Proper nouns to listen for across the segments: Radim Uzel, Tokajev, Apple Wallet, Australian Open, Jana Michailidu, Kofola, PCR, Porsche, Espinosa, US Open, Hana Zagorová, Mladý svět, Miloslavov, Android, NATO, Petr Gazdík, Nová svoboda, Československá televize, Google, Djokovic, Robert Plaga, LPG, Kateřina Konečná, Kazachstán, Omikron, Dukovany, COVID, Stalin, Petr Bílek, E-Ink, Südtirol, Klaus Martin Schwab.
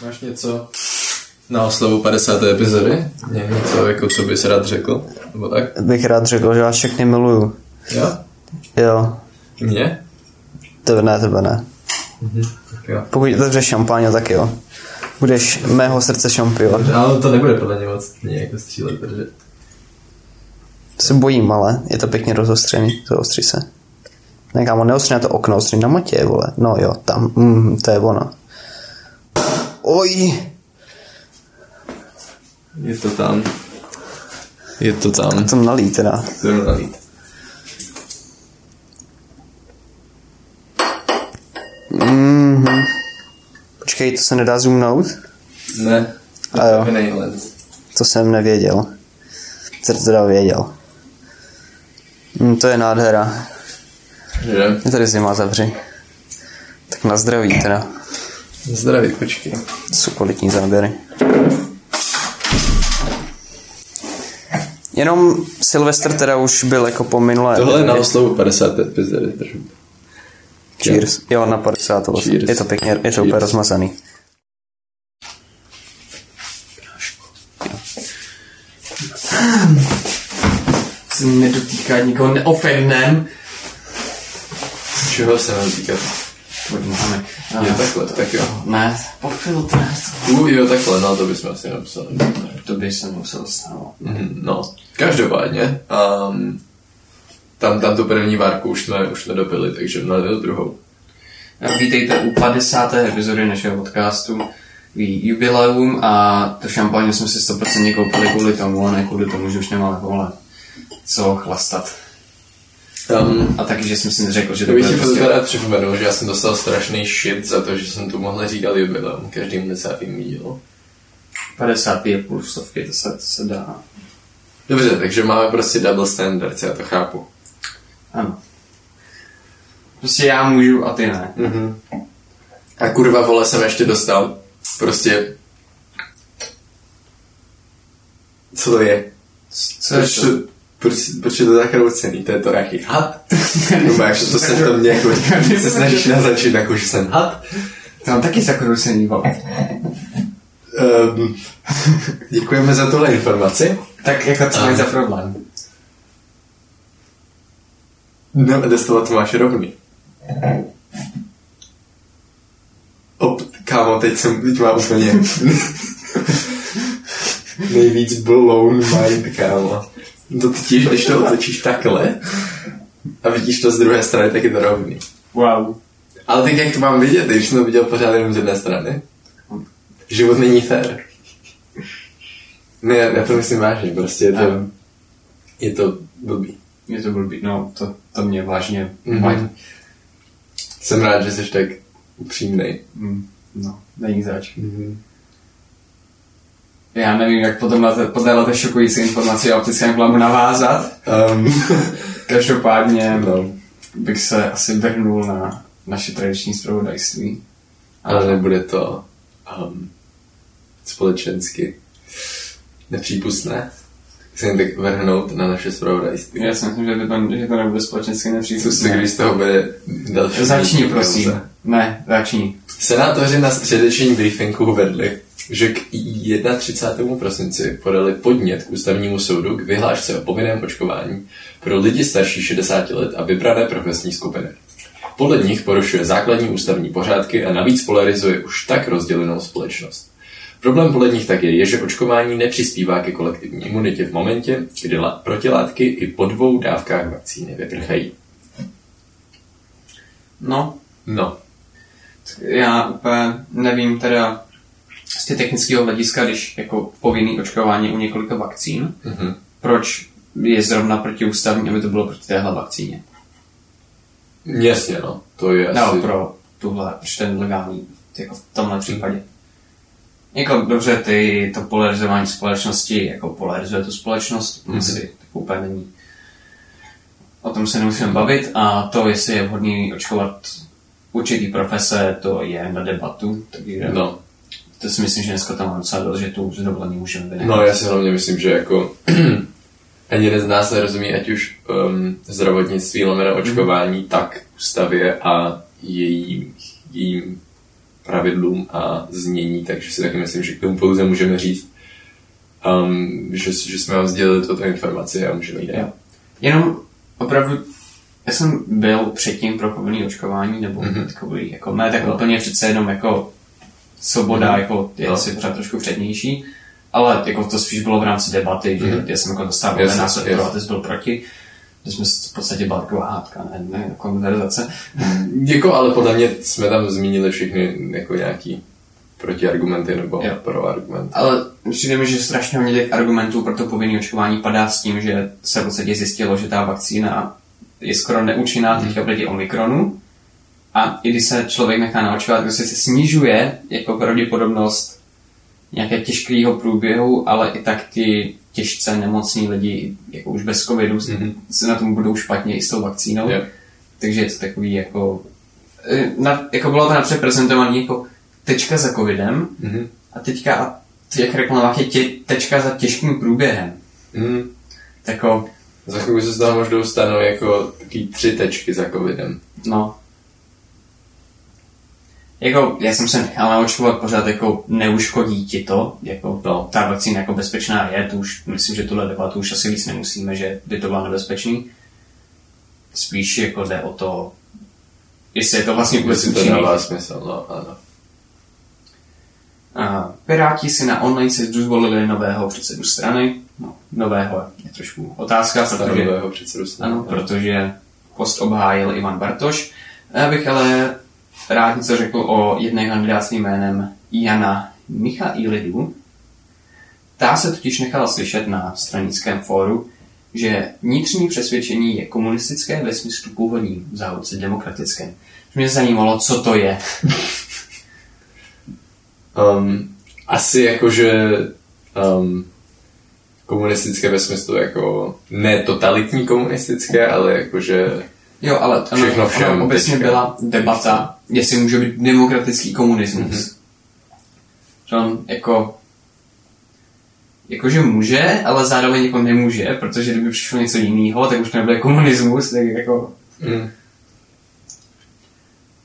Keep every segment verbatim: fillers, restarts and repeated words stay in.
Máš něco na oslavu padesáté epizody? Něco, jako co bys rád řekl? Nebo tak? Bych rád řekl, že vás všechny miluju. Jo? Jo. I mě? Tebe ne, tebe ne. Mhm. Tak jo. Pokud otevřeš šampáň, tak jo. Budeš mého srdce šampion. Ale to nebude podle mě moc nějak střílet, protože... To se bojím, ale je to pěkně rozostřený, to ostří se. Ne, kámo, neostřený to okno, ostří na matě, vole. No jo, tam, mm, to je ono. Oj! Je to tam. Je to tam. Tak to nalí teda. To nalí. Mm-hmm. Počkej, to se nedá zoomnout? Ne. A jo. To jsem nevěděl. To teda věděl. Mm, to je nádhera. Je. Je tady zima, zavři. Tak na zdraví teda. Na zdraví, počkej. Jsou kvalitní záběry. Jenom Silvestr teda už byl jako po minulé... Tohle je na oslovu padesáté epizody. Cheers. Jo, na padesáté. Cheers. Je to pěkně, je to úplně rozmazaný. Se nedotýká nikoho, neofendem. Čeho se nedotýkat? Podíváme. No. Jo, takhle, tak jo. Ne, po filtre. U, jo, takhle, no to bychom asi napsali. To bych se musel stát. Mm, no, každopádně. Um, tam, tam tu první várku už jsme, už jsme dopili, takže mladil druhou. Vítejte u padesáté epizody našeho podcastu. Jubileum a to šampaň jsme si sto procent koupili kvůli tomu, a ne kvůli tomu, že už nemáme vole co chlastat. Um, a taky, že jsem si neřekl, že to bude... To bych ti prostě rád připomenout, že já jsem dostal strašný shit za to, že jsem tu mohl říkat jubileum každým desátým dílu. padesát je půl stovky, to se, to se dá. Dobře, takže máme prostě double standards, já to chápu. Ano. Prostě já můžu a ty ne. Uh-huh. A kurva vole jsem ještě dostal. Prostě... Co to je? Co je to? Proč, proč je to tak roucený? To je to nějaký had? Nebo jak to se v tom nějak... se snažíš naznačit, jako že jsem had? Tam taky tak roucený, vole. Um, děkujeme za tuhle informaci. Tak jako co mají za problém? No, dostala to máš rovný. Op, kámo, teď jsem, teď mám úplně nejvíc blown mind, kámo. To totiž, když to otočíš takhle a vidíš to z druhé strany, tak je to rovný. Wow. Ale teď jak to mám vidět, když jsem to viděl pořád jenom z jedné strany. Život není fér. Ne, já to myslím vážně, prostě je to, um, je to blbý. Je to blbý, no, to, to mě vážně mm-hmm. Jsem rád, že jsi tak upřímnej. Mm, no, není zač. Mm-hmm. Já nevím, jak potom po této šokující informaci o optickém klamu navázat. Um. Každopádně no. Bych se asi vrhnul na naše tradiční zpravodajství. Ale nebude to... Um, společensky nepřípustné. Chceme tak vrhnout na naše zpravodajství. Já si myslím, že to, že to nebude společensky nepřípustné. Co když z toho bude další... Začni, prosím. Kauze. Ne, začni. Senátoři na středečním briefingu vedli, že k třicátému prvnímu prosinci podali podnět k ústavnímu soudu k vyhlášce o povinném očkování pro lidi starší šedesáti let a vybrané profesní skupiny. Podle nich porušuje základní ústavní pořádky a navíc polarizuje už tak rozdělenou společnost. Problém podle nich tak je, že očkování nepřispívá ke kolektivní imunitě v momentě, kdy protilátky i po dvou dávkách vakcíny vyprchají. No. No. Já nevím teda z té technického hlediska, když jako povinný očkování u několika vakcín, mm-hmm. proč je zrovna protiústavní, aby to bylo proti téhle vakcíně. Jasně, no. To je no, asi... pro tuhle, proč ten legální, jako v tomhle případě. Jako, dobře, ty to polarizování společnosti, jako polarizuje tu společnost, mm-hmm. asi tak úplně není. O tom se nemusíme bavit a to, jestli je vhodný očkovat určitý profese, to je na debatu, takže no. To si myslím, že dneska tam mám docela dost, že tu dovolení můžeme vynechat. No, já si hlavně myslím, že jako... Ani jeden z nás nerozumí, ať už um, zdravotnictví, lomeno očkování, mm. tak ústavě a jejím, jejím pravidlům a znění, takže si taky myslím, že k tomu pouze můžeme říct, um, že, že jsme vám sdělili toto informaci a můžeme jít dál. Jenom opravdu, já jsem byl předtím pro povinné očkování, nebo mm-hmm. takový, jako ne, tak no. úplně přece jenom jako svoboda, mm-hmm. jako je no. asi pořád trošku přednější, ale jako to spíš bylo v rámci debaty, že mm-hmm. já jsem jako dostal yes, následky, yes. debaty byl proti, že jsme se v podstatě byla taková hádka, ne, ne, konverzace. Děkuji, ale podle mě jsme tam zmínili všechny jako nějaký protiargumenty nebo jo. proargumenty. Ale přijde mi, že strašně hodně těch argumentů pro to povinné očkování padá s tím, že se v podstatě zjistilo, že ta vakcína je skoro neúčinná hmm. teď oproti Omikronu. A i když se člověk nechá naočkovat, když se snižuje jako pravděpodobnost nějakého těžkého průběhu, ale i tak ty těžce nemocní lidi, jako už bez covidu, mm-hmm. se na tom budou špatně i s tou vakcínou. Yeah. Takže je to takový jako... Na, jako bylo to napřed prezentované jako tečka za covidem mm-hmm. a teďka, jak reklamách, je tě, tečka za těžkým průběhem. Mm-hmm. Tako... Za chvíli se z toho možnou stanou jako taky tři tečky za covidem. No. Jako, já jsem se nechal naočkovat, pořád jako neuškodí ti to, jako no. ta vakcína jako bezpečná je, to už, myslím, že tuhle debatu už asi víc nemusíme, že by to bylo nebezpečný. Spíš jako jde o to, jestli je to vlastně vůbec účinný. To dává smysl, no, ano. A Piráti si na online sjezdu zvolili nového předsedu strany, no, nového je trošku otázka, protože, nového předsedu strany, ano, protože post obhájil Ivan Bartoš, já bych ale rád něco řekl o jedné kandidátce jménem Jana Michailidu. Ta se totiž nechala slyšet na stranickém fóru, že vnitřní přesvědčení je komunistické ve smyslu původním, v závodce demokratickém. Mě zajímalo, co to je. Um, asi jakože um, komunistické ve smyslu jako ne totalitní komunistické, ale jakože... Jo, ale všechno všem, ona obecně teďka. Byla debata, jestli může být demokratický komunismus. Mm-hmm. Jako, jakože může, ale zároveň jako nemůže, protože kdyby přišlo něco jiného, tak už to nebude komunismus, tak jako... Mm.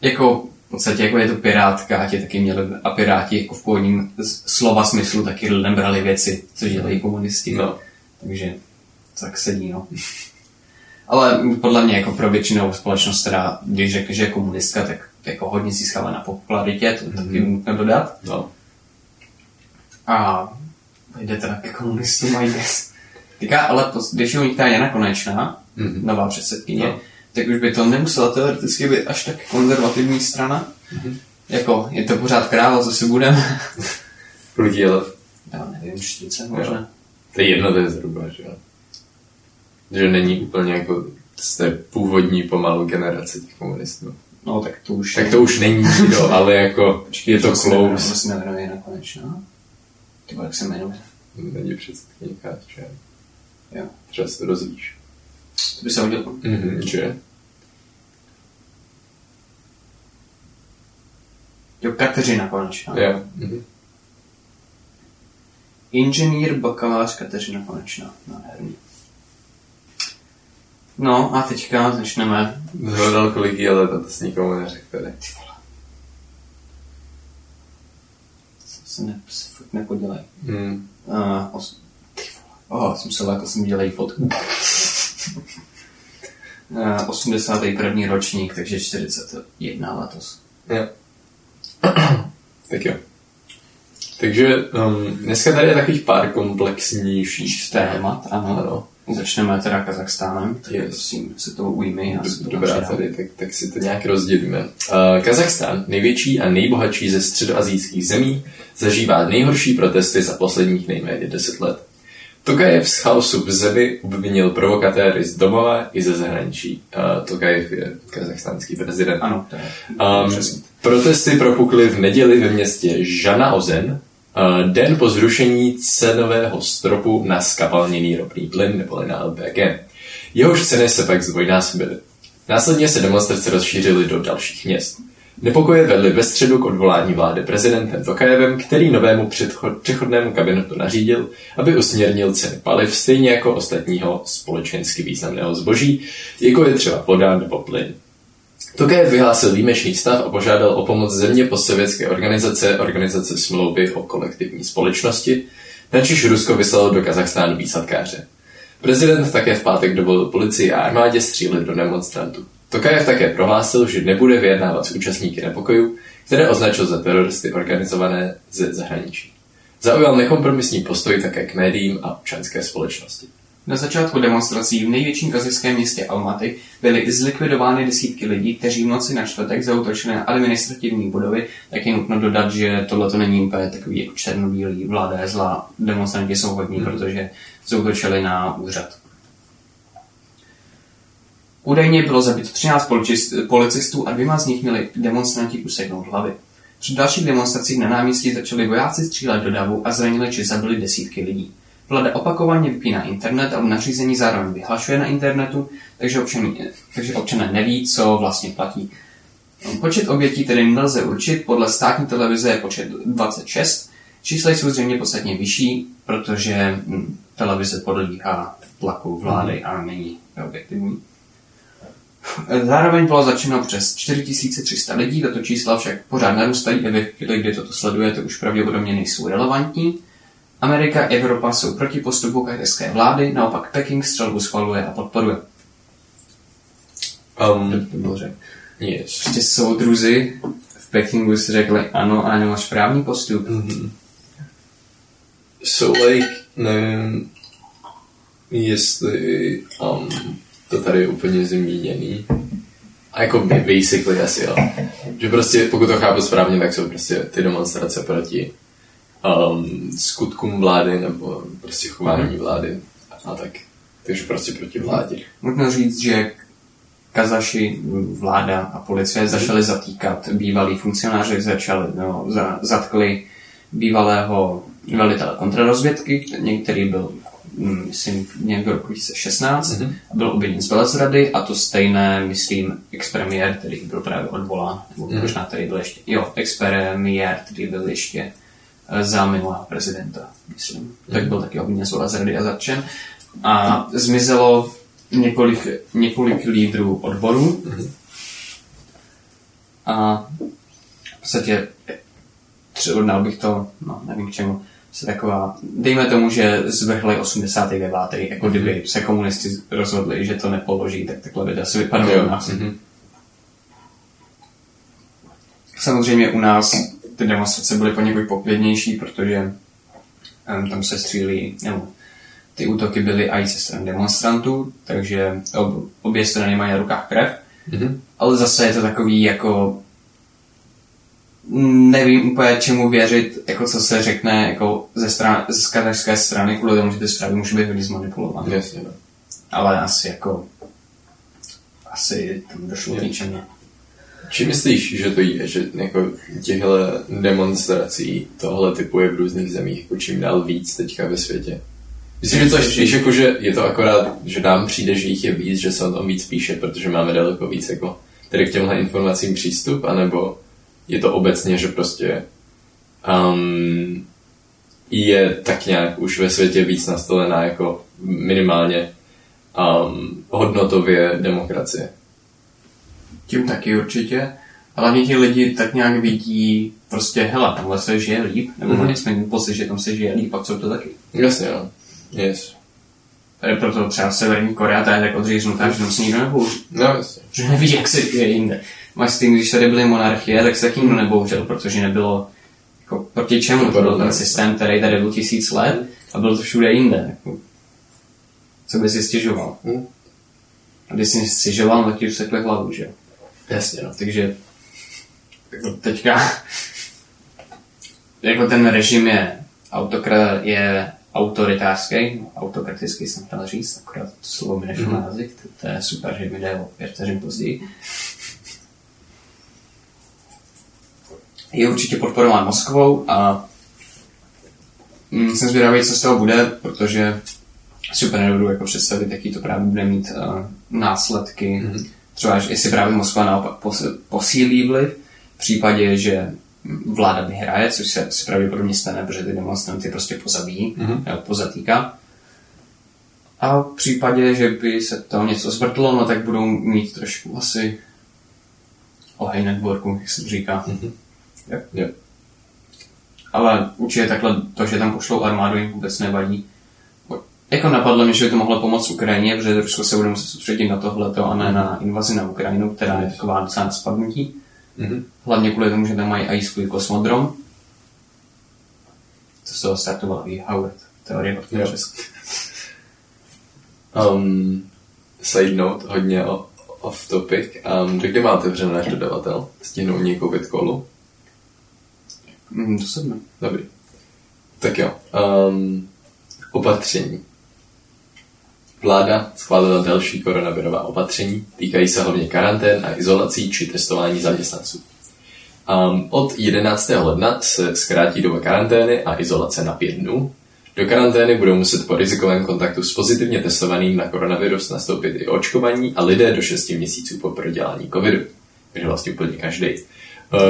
Jako, v podstatě jako je to pirátka, a ti taky měli, a piráti jako v původním slova smyslu taky lidem brali věci, což dělají komunisti. No. Takže, tak sedí, no. Ale podle mě jako pro většinou společnost, teda, když řekne, že je komunistka, tak jako hodně získává na popularitě, to mm-hmm. taky nutno dodat. No. A jde teda ke komunistům a jde. Týká, ale když je u nich ta Jana Konečná, mm-hmm. nová předsedkyně, no. tak už by to nemusela teoreticky být až tak konzervativní strana. Mm-hmm. Jako, je to pořád kráva, co si budeme. Prudíle. Já nevím, čtyřicet možná. To je jedno, to je zhruba, že jo. Že není úplně jako z té původní pomalu generace těch komunistů. No tak to už... Tak to už není nikdo, ale jako počkej, je to close. To se jmenuje nakonec, no? Tybo, jak se jmenuje? Není předsedkyně Kateřina. Jo. Třeba se to dozvíš. To by se hodilo. Mhm, že? Jo, Kateřina Konečná. Jo. Mhm. Inženýr, bakalář, Kateřina Konečná. Nádherný. No a teďka začneme. Zhodal kolik je let a to s nikomu neřekl. Ty vole. Se ne, se fakt nepodělej. Hmm. Uh, os, ty vole. Oh, jsem se lékl, jsem dělej fotku. uh, osmdesátý první ročník, takže čtyřicet jedna letos. Jo. Tak jo. Takže um, dneska tady je takových pár komplexnějších témat. Ano. Ano. Začneme teda Kazachstánem, tak yes. prosím, se toho ujmi. Dobrá, tady, tak, tak si to nějak rozdělíme. Uh, Kazachstán, největší a nejbohatší ze středoasijských zemí, zažívá nejhorší protesty za posledních nejméně deset let. Tokajev z chaosu v zemi obvinil provokatéry z domova i ze zahraničí. Uh, Tokajev je kazachstánský prezident. Ano, to je. Um, protesty propukly v neděli ve městě Žanaozen, den po zrušení cenového stropu na skapalněný ropný plyn, neboli na L P G. Jehož ceny se pak zdvojnásobily. Následně se demonstrace rozšířily do dalších měst. Nepokoje vedly ve středu k odvolání vlády prezidentem Tokajevem, který novému přechodnému kabinetu nařídil, aby usměrnil ceny paliv stejně jako ostatního společensky významného zboží, jako je třeba voda nebo plyn. Tokajev vyhlásil výjimečný stav a požádal o pomoc země postsovětské organizace, organizace smlouvy o kolektivní společnosti, načež Rusko vyslalo do Kazachstánu výsadkáře. Prezident také v pátek dovolil policii a armádě střílet do demonstrantů. Tokajev také prohlásil, že nebude vyjednávat s účastníky nepokojů, které označil za teroristy organizované ze zahraničí. Zaujal nekompromisní postoj také k médiím a občanské společnosti. Na začátku demonstrací v největším kazachském městě Almaty byly zlikvidovány desítky lidí, kteří v noci na čtvrtek zaútočili na administrativní budovy, tak je nutno dodat, že tohleto není úplně takový jako černobílý, vláda je zlá, demonstranti jsou hodní, protože zaútočili na úřad. Údajně bylo zabito třináct policistů a dvěma z nich měli demonstranti useknout hlavy. Při dalších demonstracích na náměstí začali vojáci střílet do davu a zranili či zabili desítky lidí. Vláda opakovaně vypíná internet a nařízení zároveň vyhlašuje na internetu, takže občané, takže občané neví, co vlastně platí. Počet obětí tedy nelze určit, podle státní televize je počet dvacet šest, čísla jsou zřejmě podstatně vyšší, protože televize podléhá tlaku vlády a není objektivní. Zároveň bylo začeno přes čtyři tisíce tři sta lidí, tato čísla však pořád narůstají a ve chvíli, kdy toto sledujete, už pravděpodobně nejsou relevantní. Amerika a Evropa jsou proti postupu kazachské vlády, naopak Peking střelbu schvaluje a podporuje. Um, yes. Ještě soudruzi v Pekingu si řekli ano, ale nemáš správný postup. Mm-hmm. So like, nevím, jestli um, to tady je úplně zmíněný. A jako basically asi jo. Že prostě pokud to chápu správně, tak jsou prostě ty demonstrace proti Um, skutkům vlády nebo prostě chování vlády a tak. Takže prostě proti vládě. Možná říct, že Kazaši, vláda a policie začaly zatýkat bývalý funkcionáře, začali, no, za, zatkli bývalého velitele kontrarozvědky, některý byl, myslím, někdo roku dvacet šestnáct, mm-hmm. byl obviněn z velezrady a to stejné, myslím, expremiér, který byl právě odvolán, nebo mm-hmm. možná tady byl ještě, jo, expremiér, který byl ještě za minulého prezidenta, myslím. Tak byl taky obviněn z velezrady a zatčen. A zmizelo několik, několik lídrů odborů. A v podstatě přirovnal bych to, no nevím k čemu, se taková, dejme tomu, že zvrhli osmdesát devět. Jako kdyby se komunisti rozhodli, že to nepoloží, tak takhle by to asi vypadalo u nás. Mm-hmm. Samozřejmě u nás ty demonstrace byly poněkud poklidnější, protože um, tam se střílí, nebo ty útoky byly i ze strany demonstrantů, takže ob, obě strany mají na rukách krev, mm-hmm. ale zase je to takový jako nevím úplně čemu věřit, jako co se řekne jako ze, stran, ze skadařské strany, kvůli tomu, že ty zprávy můžou být hodně zmanipulované. Yes, yeah. Ale asi jako asi tam došlo yeah. k ničemu. Či myslíš, že to je, že jako těchto demonstrací tohle typu je v různých zemích jako čím dál víc teďka ve světě? Myslím, že to spíš jako, že je to akorát, že nám přijde, že jich je víc, že se o tom víc píše, protože máme daleko víc jako tedy k těmhle informacím přístup, anebo je to obecně, že prostě um, je tak nějak už ve světě víc nastolená jako minimálně um, hodnotově demokracie? Tím taky určitě. Hlavně ti lidi tak nějak vidí prostě, hele, tamhle se žije líp, nebo mm-hmm. jsme měli pocit, že tam se žije líp, a co to taky. Jasně, no. Yes. Tady proto třeba Severní Korea, ta je tak odříznutá, že tam se nikdo nebouří. No, jasně. Že neví, jak se je jinde. Máš s tím, když tady byly monarchie, tak se taky nikdo nebouřil, protože nebylo jako proti čemu. To byl ten systém, který tady byl tisíc let a bylo to všude jinde. Co by si stěžoval? Mm. A když jsi stěžoval, tak ti usekli hlavu, že? Jasně, no. Takže jako teďka jako ten režim je, autokra- je autoritářský, autokratický jsem chtěl říct, akorát to slovo mi nešlo na jazyk, to, to je super, že mi jde o pět vteřin později. Je určitě podporován Moskvou a mm, jsem zvědavý, co z toho bude, protože si úplně nebudu jako představit, jaký to právě bude mít uh, následky. Mm-hmm. Třeba, jestli právě Moskva naopak posílí vliv, v případě, že vláda vyhraje, což se si pravděpodobně stane, protože ty demonstranty prostě pozabíjí, mm-hmm. nebo pozatýká. A v případě, že by se tam něco zvrtlo, no tak budou mít trošku asi oheň na dvorku, jak se říká. Mm-hmm. Jo? Jo. Ale určitě takhle to, že tam pošlou armádu, jim vůbec nevadí. Jako napadlo mě, že by to mohlo pomoct Ukrajině, protože Rusko se bude muset soustředit na tohleto a ne na invazi na Ukrajinu, která je taková docela na spadnutí. Mm-hmm. Hlavně kvůli tomu, že tam mají i svůj kosmodrom. To z toho startovala i Howard, teorie od Česka. Um, side note, hodně off topic. Um, kde má otevřen náš dodavatel? Stihnou něj koupit kolu? Mm, to sedme. Dobrý. Tak jo. Um, opatření. Vláda schválila další koronavirová opatření, týkají se hlavně karantén a izolací či testování zaměstnanců. Um, od jedenáctého ledna se zkrátí doba karantény a izolace na pět dnů. Do karantény budou muset po rizikovém kontaktu s pozitivně testovaným na koronavirus nastoupit i očkovaní a lidé do šesti měsíců po prodělání covidu. Takže vlastně úplně každý.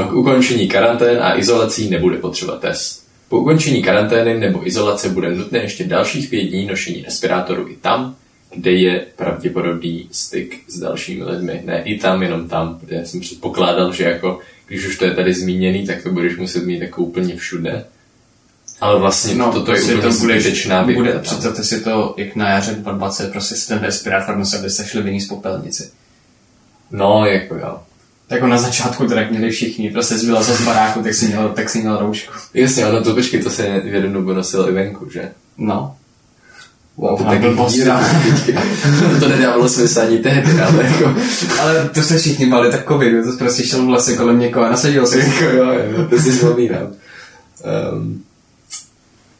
K ukončení karantén a izolací nebude potřeba test. Po ukončení karantény nebo izolace bude nutné ještě dalších pět dní nošení respirátoru i tam, kde je pravděpodobný styk s dalšími lidmi. Ne i tam, jenom tam, protože jsem předpokládal, že jako, když už to je tady zmíněný, tak to budeš muset mít jako úplně všude. Ale vlastně no, toto je úplně zbytečná výhoda. Představte si to, jak na jaře dvacet dvacet prostě si ten respirátor musel vysešli vyní z popelnici. No, jako jo. Tak na začátku teda měli všichni, prostě zbyla se z baráku, tak si měl, tak si měl roušku. Jasně, ale to počkej, to se v jednu dobu nosil i venku, že? No. Wow, to tak díra. To nedávalo smysl ani tehdy, ale jako... Ale to se všichni bali tak covidu, to prostě šel v lese kolem někoho a nasadil se. Jako jo, jo, to si vzpomínám. Um,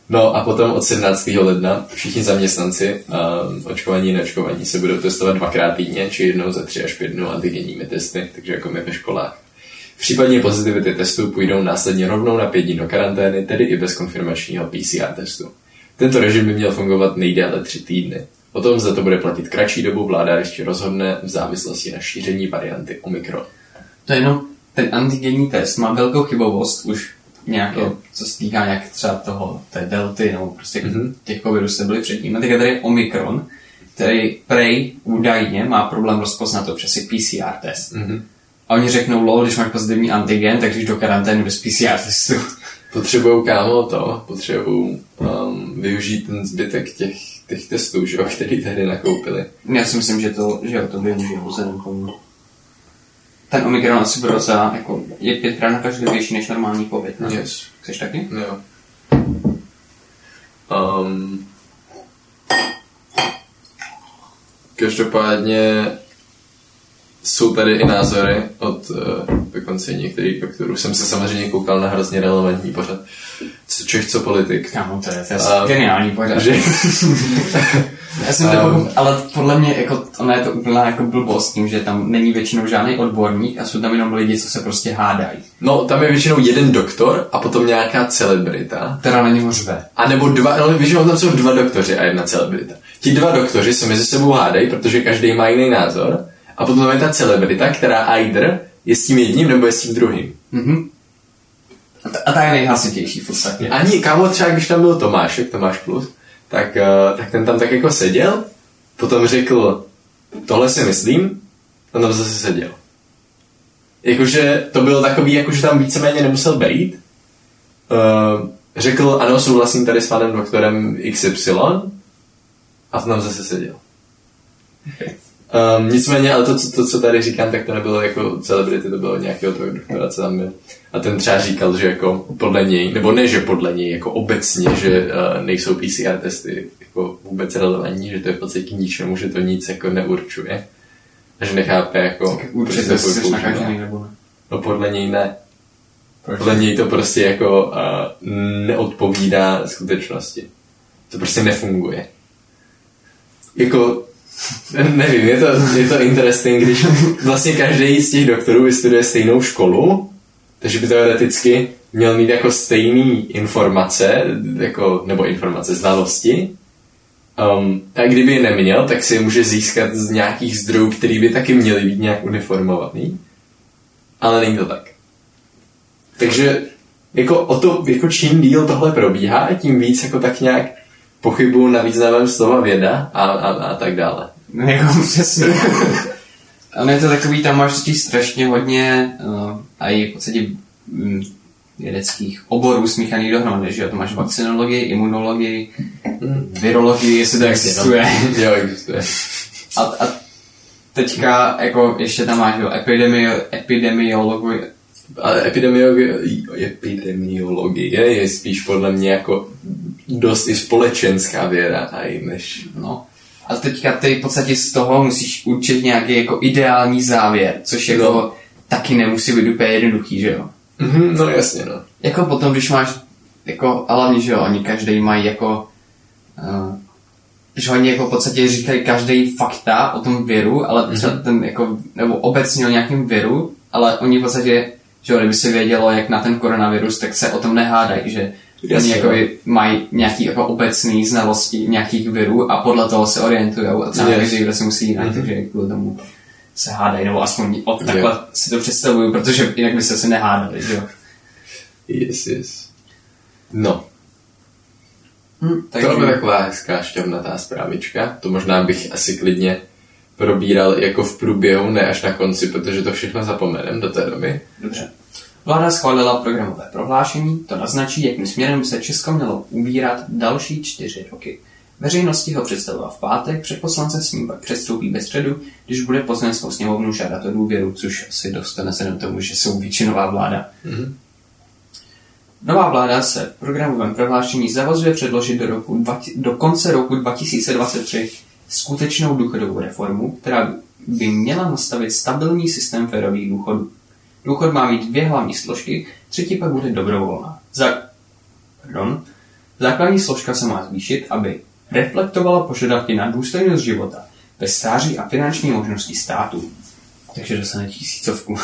no a potom od sedmnáctého ledna všichni zaměstnanci um, očkovaní a neočkovaní se budou testovat dvakrát týdně, či jednou za tři až pět dnů antigenními testy, takže jako my ve školách. V případě pozitivity testů půjdou následně rovnou na pět dní do karantény, tedy i bez konfirmačního P C R testu. Tento režim by měl fungovat nejdéle tři týdny. O tom, zda to bude platit kratší dobu, vláda ještě rozhodne v závislosti na šíření varianty Omikron. To je jenom, ten antigenní test má velkou chybovost už nějaké, no. Co se týká nějak třeba toho, té delty, nebo prostě mm-hmm. těch covidů se byly předtím. A teď tady je Omikron, který prej údajně má problém rozpoznat to, protože si P C R test. Mm-hmm. A oni řeknou, lol, když máš pozitivní antigen, tak jdeš do karantény bez P C R testu. Potřebujou kámo to, potřebujou um, využít ten zbytek těch, těch testů, že, který tady nakoupili. Já si myslím, že to, že to využijou vzhledem k tomu. Ten Omikron asi bude docela, jako, je pětkrát na každý větší než normální COVID, ne? Yes. Chceš taky? Jo. Um, každopádně jsou tady i názory od dokonce uh, některých doktorů. Jsem se samozřejmě koukal na hrozně relevantní pořad. Co Čech, co politik. Kámo, to je, to je um, geniální pořad. Že? Já jsem to um, ale podle mě jako, ona je to úplná jako blbost tím, že tam není většinou žádný odborník a jsou tam jenom lidi, co se prostě hádají. No, tam je většinou jeden doktor a potom nějaká celebrita. Která na něho řve. A nebo dva, no většinou tam jsou dva doktoři a jedna celebrita. Ti dva doktoři se mezi sebou hádají, protože každý má jiný názor. A potom tam je ta celebrita, která either je s tím jedním, nebo je s tím druhým. Mm-hmm. A, ta, a ta je nejhlasitější v podstatě. Ani, kámo, třeba když tam byl Tomášek, Tomáš Plus, tak, tak ten tam tak jako seděl, potom řekl, tohle si myslím, a tam zase seděl. Jakože to bylo takový, jakože tam víceméně nemusel být. Uh, řekl, ano, souhlasím tady s panem doktorem X Y, a tam zase seděl. Okay. Um, nicméně, ale to co, to, co tady říkám, tak to nebylo jako celebrity, to bylo nějakého toho doktora, co tam byl. A ten třeba říkal, že jako podle něj, nebo ne, že podle něj, jako obecně, že uh, nejsou P C R testy jako vůbec relevantní, že to je v podstatě k ničemu, že to nic jako neurčuje. A že nechápe, jako... Určitě to jsi nakažený, nebo ne? No podle něj ne. Proč? Podle něj to prostě jako uh, neodpovídá skutečnosti. To prostě nefunguje. Jako... Nevím, je to, je to interesting, když vlastně každý z těch doktorů vystuduje stejnou školu, takže by teoreticky měl mít jako stejný informace, jako, nebo informace, znalosti. Um, a kdyby je neměl, tak si je může získat z nějakých zdrojů, který by taky měly být nějak uniformovaný. Ale není to tak. Takže jako o to, jako čím díl tohle probíhá, tím víc jako tak nějak pochybuju na významem slova věda a, a, a tak dále. No, jako přesně. Ono je to takový, tam máš strašně hodně uh, a i v podstatě um, vědeckých oborů smíchaných dohromady, že jo, to máš vakcinologii, imunologii, virologii, jestli to existuje. Jo, existuje. A, a teďka jako ještě tam máš jo, epidemio, epidemiologu. Ale epidemiologie, epidemiologie je spíš podle mě jako dost i společenská věda a i než... No. A teďka ty v podstatě z toho musíš určit nějaký jako ideální závěr, což jako no. Taky nemusí být úplně jednoduchý, že jo? Mm-hmm, no jasně, no. Jako potom, když máš, jako, ale hlavně, že jo, oni každý mají jako, uh, že oni jako v podstatě říkají každý fakta o tom viru, ale třeba mm-hmm. ten jako, nebo obecně o nějakém viru, ale oni v podstatě, že jo, kdyby se vědělo, jak na ten koronavirus, tak se o tom nehádají, že jasně, oni jako mají nějaký jako obecný znalosti nějakých virů a podle toho se orientujou a třeba yes. Kde se musí jinak, mm-hmm. takže kvůli tomu se hádají, nebo aspoň od takhle jo. Si to představuju, protože jinak by se se nehádali, že jo? Yes, yes. No. Hm, takže... To byla taková hezká šťavnatá zprávička, to možná bych asi klidně probíral jako v průběhu, ne až na konci, protože to všechno zapomenem do té doby. Dobře. Vláda schválila programové prohlášení, to naznačí, jakým směrem se Česko mělo ubírat další čtyři roky. Veřejnosti ho představila v pátek, před poslance s ním pak předstoupí ve středu, když bude poslaneckou sněmovnu žádat o důvěru, což asi dostane se do tomu, že jsou většinová vláda. Mm-hmm. Nová vláda se v programovém prohlášení zavazuje předložit do, roku dvacet, do konce roku dva tisíce dvacet tři skutečnou důchodovou reformu, která by měla nastavit stabilní systém férových důchodů. Důchod má mít dvě hlavní složky, třetí pak bude dobrovolná. Za... Pardon. Základní složka se má zvýšit, aby reflektovala požadavky na důstojnost života ve stáří a finanční možnosti státu. Takže dostane tisícovku.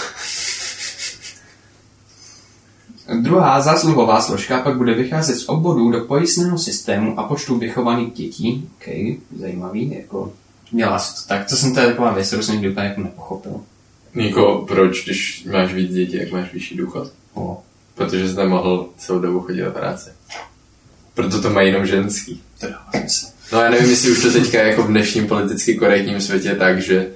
Druhá zásluhová složka pak bude vycházet z obvodů do pojistného systému a počtu vychovaných dětí. Okay, zajímavý, jako dělá se to tak. Co jsem tady taková věc, kterou jsem nikdy úplně jako nepochopil. Niko, proč, když máš víc dětí, jak máš vyšší důchod? Oh. Protože jsi nemohl celou dobu chodit do práce. Proto to mají jenom ženský. To dává smysl. No já nevím, jestli už to teďka jako v dnešním politicky korektním světě tak, že...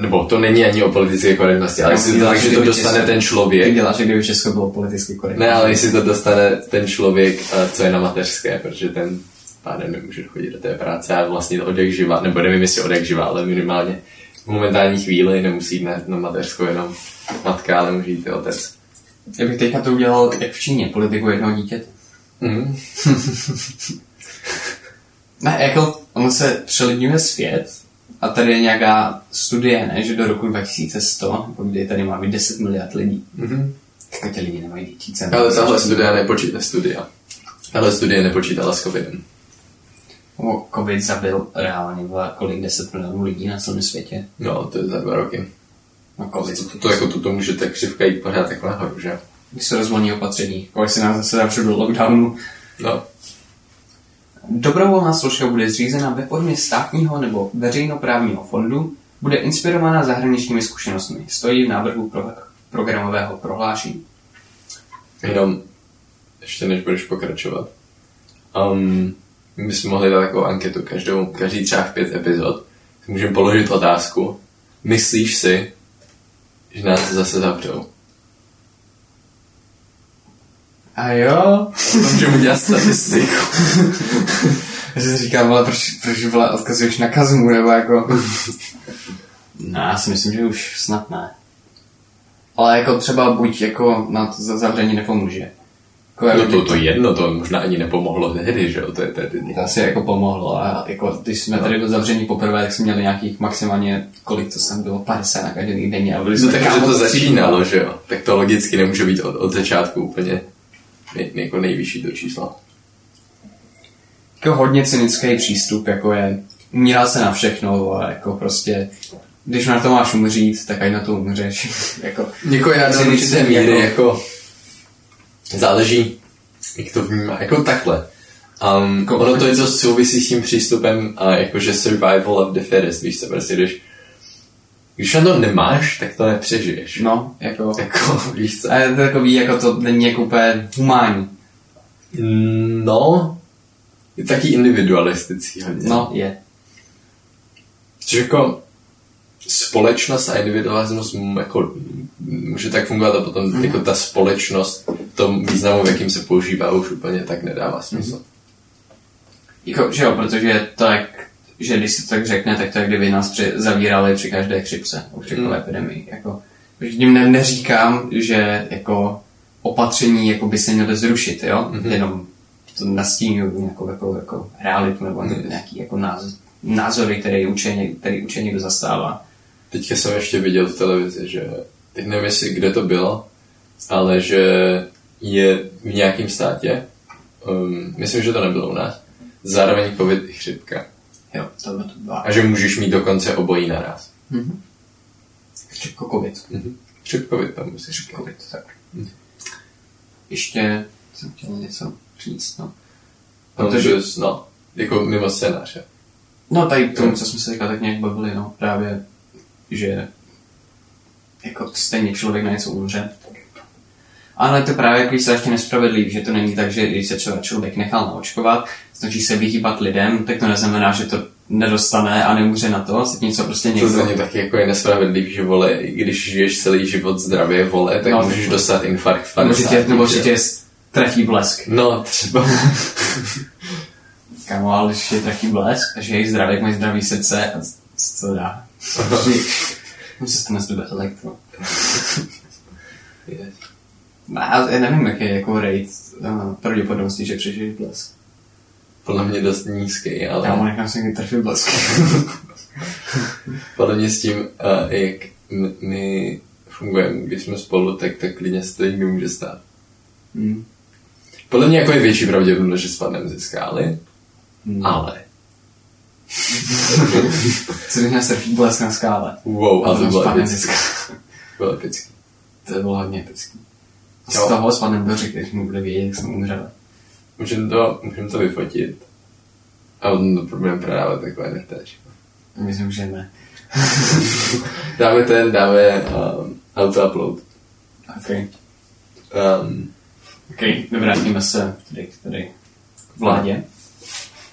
Nebo to není ani o politické korektnosti, ale jestli to tak, že to dostane ten člověk... Ty děláš, kdyby Česko bylo politicky korektní. Ne, ale jestli to dostane ten člověk, co je na mateřské, protože ten pádem nemůže chodit do té práce a vlastně od jak živa, nebo nevím, jestli od jak živa, ale minimálně v momentální chvíli nemusí jít na mateřskou jenom matka, ale může jít i otec. Já bych teďka to udělal jak v Číně, politiku jednoho dítěte. Mm. Ne, jako ono se přelidňuje svět a tady je nějaká studie, ne, že do roku dva tisíce sto, kdy tady má být deset miliard lidí. Mm-hmm. Tak ty lidi nemají dětí. Ale tahle studie nepočítala studia. Tahle studie nepočítala s covidem. O, covid zabil reálně kolik deset milionů lidí na celém světě. No, to je za dva roky. No, COVID. To, to, to jako tuto může tak křivka jít pořád tak nahoru, že? Když se rozvolní opatření, kolik se nás zase dávšel do lockdownu. No. Dobrovolná složka bude zřízena ve formě státního nebo veřejnoprávního fondu, bude inspirovaná zahraničními zkušenostmi. Stojí v návrhu pro programového prohlášení. Jenom, ještě než budeš pokračovat, um, my bychom mohli dát takovou anketu, každou, každý třeba v pět epizod, můžeme položit otázku, myslíš si, že nás zase zavřou? A jo? Můžeme udělat statistiku. Já si říkám, ale proč, proč vole, odkazuješ na Kazmu, nebo jako... No, já si myslím, že už snad ne. Ale jako třeba buď jako na to zavření nepomůže. Jako, jako no to, to jedno, to možná ani nepomohlo tehdy, že jo? To je tehdy. To asi jako pomohlo, a jako, když jsme no. tady do zavření poprvé, tak jsme měli nějakých maximálně, kolik to snad bylo, padesát na každý denně. No takže to začínalo, že jo? Tak to logicky nemůže být od, od začátku úplně. Jako nejvyšší to čísla. Jako hodně cynický přístup, jako je umírá se na všechno, ale jako prostě, když na to máš umřít, tak ať na to umřeš. Jako, jako já do určité míry, jako záleží, jak to vnímá, jako takhle. Um, jako ono to je to souvisí s tím přístupem, uh, jakože survival of the fittest, víš co, prostě když Když na to nemáš, tak to nepřežiješ. No, jako... jako víš co? A je to takový, jako to není jako úplně humánní. No, je taky individualistický hodně. No, je. Což jako, společnost a individualismus jako, může tak fungovat a potom mm. jako ta společnost tom významu, v jakým se používá, už úplně tak nedává smysl. Mm. Jako, že jo, protože to jak, že když se tak řekne, tak to jak kdyby nás při, zavírali při každé chřipce, při každé mm. epidemii. Jako, tím ne, neříkám, že jako opatření jako by se měly zrušit, jo? Mm-hmm. Jenom to nastínuju nějakou jako, jako realitu nebo mm. nějaký jako náz, názory, který učení, který učení kdo zastává. Teďka jsem ještě viděl v televizi, že teď nevím, jestli kde to bylo, ale že je v nějakém státě, um, myslím, že to nebylo u nás, zároveň covid i chřipka. Jo, to by to bylo. A že můžeš mít dokonce obojí naraz. Mhm. Chřipko covid. Mhm. Chřipko covid, tam musíš. Chřipko covid, tak. Mhm. Ještě jsem chtěl něco říct, no. Protože, no, že, no jako mimo scénáře. No, tady k tomu, co jsme se říkali, tak nějak bavili, no, právě, že jako stejně člověk na něco umře. Ale to právě jako se ještě nespravedlivý, že to není tak, že když se třeba člověk nechal naočkovat, snaží se vyhýbat lidem, tak to neznamená, že to nedostane a nemůže na to, se něco prostě někdo... To za ně taky jako je nespravedlivý, že vole, když žiješ celý život zdravě, vole, tak no, můžeš dostat infarkt v padesátých. Nebo že tě trefí blesk. No, třeba. Kámo, ale když tě trefí blesk, že je zdravý, jak mají zdravý srdce a co dá. Musím se to nezdobat elektro. Já nevím, jaký je jako rate uh, pravděpodobnosti, že přežijí blesk. Podle mě dost nízký, ale... Já mu nechám se někdy trefit blesk. Podle mě s tím, uh, jak m- my fungujeme, když jsme spolu, tak, tak klidně se to nikdy může stát. Mm. Podle mě jako je větší pravděpodobnost, že spadneme ze skály, mm. ale... Co bych měl trefit blesk na skále? Wow, ale to bylo epický. Bylo epický. To bylo hodně epický. Z toho s panem Doři, když mu bude vědět, jak jsme umřeli. Můžeme to, můžem to vyfotit. A potom to budeme prodávat takové drtáčky. Myslím, že ne. Dáme ten, dáme um, auto-upload. OK. Um, OK, vrátíme se tady, tady k vládě.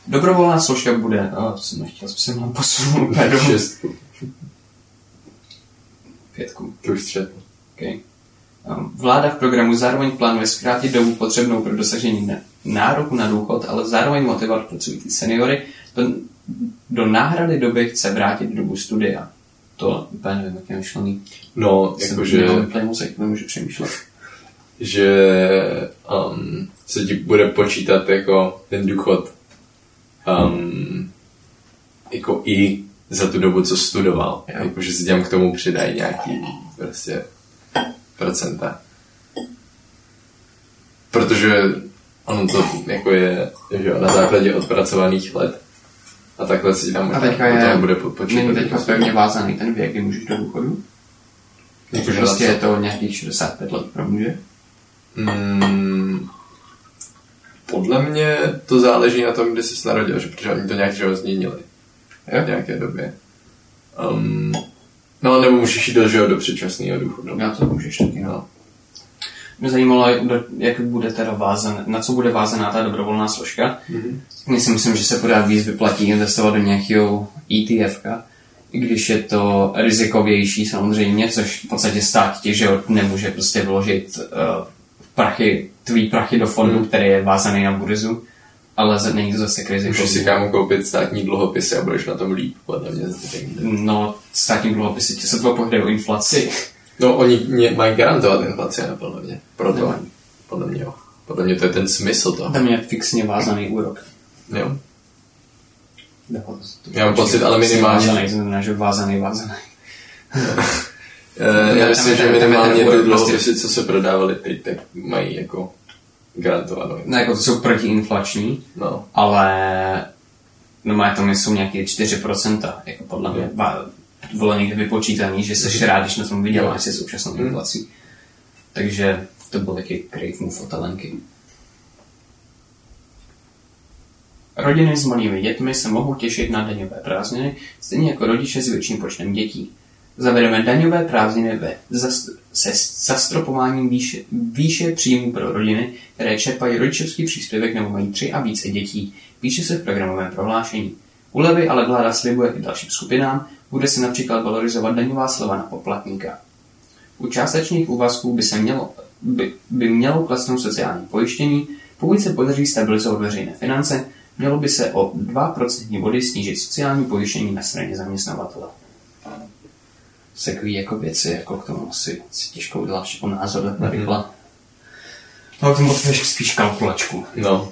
Dobrovolná složka bude... A to jsem nechtěl, jsem nám posunul úplně domů. Šestku. Pětku. To už střetl. OK. Vláda v programu zároveň plánuje zkrátit dobu potřebnou pro dosažení nároku na důchod, ale zároveň motivovat pracující seniory. Do, do náhrady doby chce vrátit dobu studia. To úplně nevím, jak je myšlený. No, jakože... Nemůžu přemýšlet. Že um, se ti bude počítat jako ten důchod um, hmm. jako i za tu dobu, co studoval. Yeah. Jakože se těm k tomu přidají nějaký prostě... procenta. Protože ono to jako je, že na základě odpracovaných let a takhle si tam možná bude počítat. Není teďka pevně vázaný ten věk, kdy můžeš do důchodu? Jako prostě je to nějakých šedesát pět let pro muže? Hmm, podle mě to záleží na tom, kdy jsi narodil, že protože oni to nějak změnili v nějaké době. Um, No, nebo můžeš jít do, do předčasného důchodu. Já to můžeš taky, no. Mě zajímalo, jak bude teda vázaná, na co bude vázaná ta dobrovolná složka. Mm-hmm. Já si myslím, že se podá víc vyplatí investovat do nějakého E T F ka, i když je to rizikovější samozřejmě, což v podstatě stát tě, že nemůže prostě vložit uh, prachy, tvý prachy do fondu, mm-hmm. který je vázaný na burzu, ale není to zase krizi. Můžeš si kámo koupit státní dluhopisy a budeš na tom líp, podle mě. No, státní dluhopisy tě se tvoje pohledají o inflaci. No, oni mě mají garantovat inflaci, ne, podle mě. Proto, Nemají. podle mě jo. Podle mě to je ten smysl toho. Tam je fixně vázaný úrok. Jo. No, já mám pocit, ale minimálně... Vázaný, znamená, že vázaný, vázaný. Já myslím, že minimálně ty dluhopisy, co se prodávaly teď, tak mají jako... garantovanou. No, jako to jsou protiinflační, no. Ale no má to jsou nějaké čtyři procenta, jako podle mě bylo někde vypočítaný, že seš rád, když na tom vyděláš se současnou inflací. Takže to byl taky great move od Lenky. Rodiny s malými dětmi se mohou těšit na daňové prázdniny, stejně jako rodiče s větším počtem dětí. Zavedeme daňové prázdniny ve zast- se zastropováním výše, výše příjmů pro rodiny, které čerpají rodičovský příspěvek nebo mají tři a více dětí, píše se v programovém prohlášení. Ulevy ale vláda slibuje i dalším skupinám, Bude se například valorizovat daňová sleva na poplatníka. U částečných úvazků by, se mělo, by, by mělo klesnout sociální pojištění, pokud se podaří stabilizovat veřejné finance, mělo by se o dva procentní body snížit sociální pojištění na straně zaměstnavatele. Takový jako věci, jako k tomu asi si těžko udělat všechno názor, takhle rychle. No, k tomu potřebuješ spíš kalkulačku. No.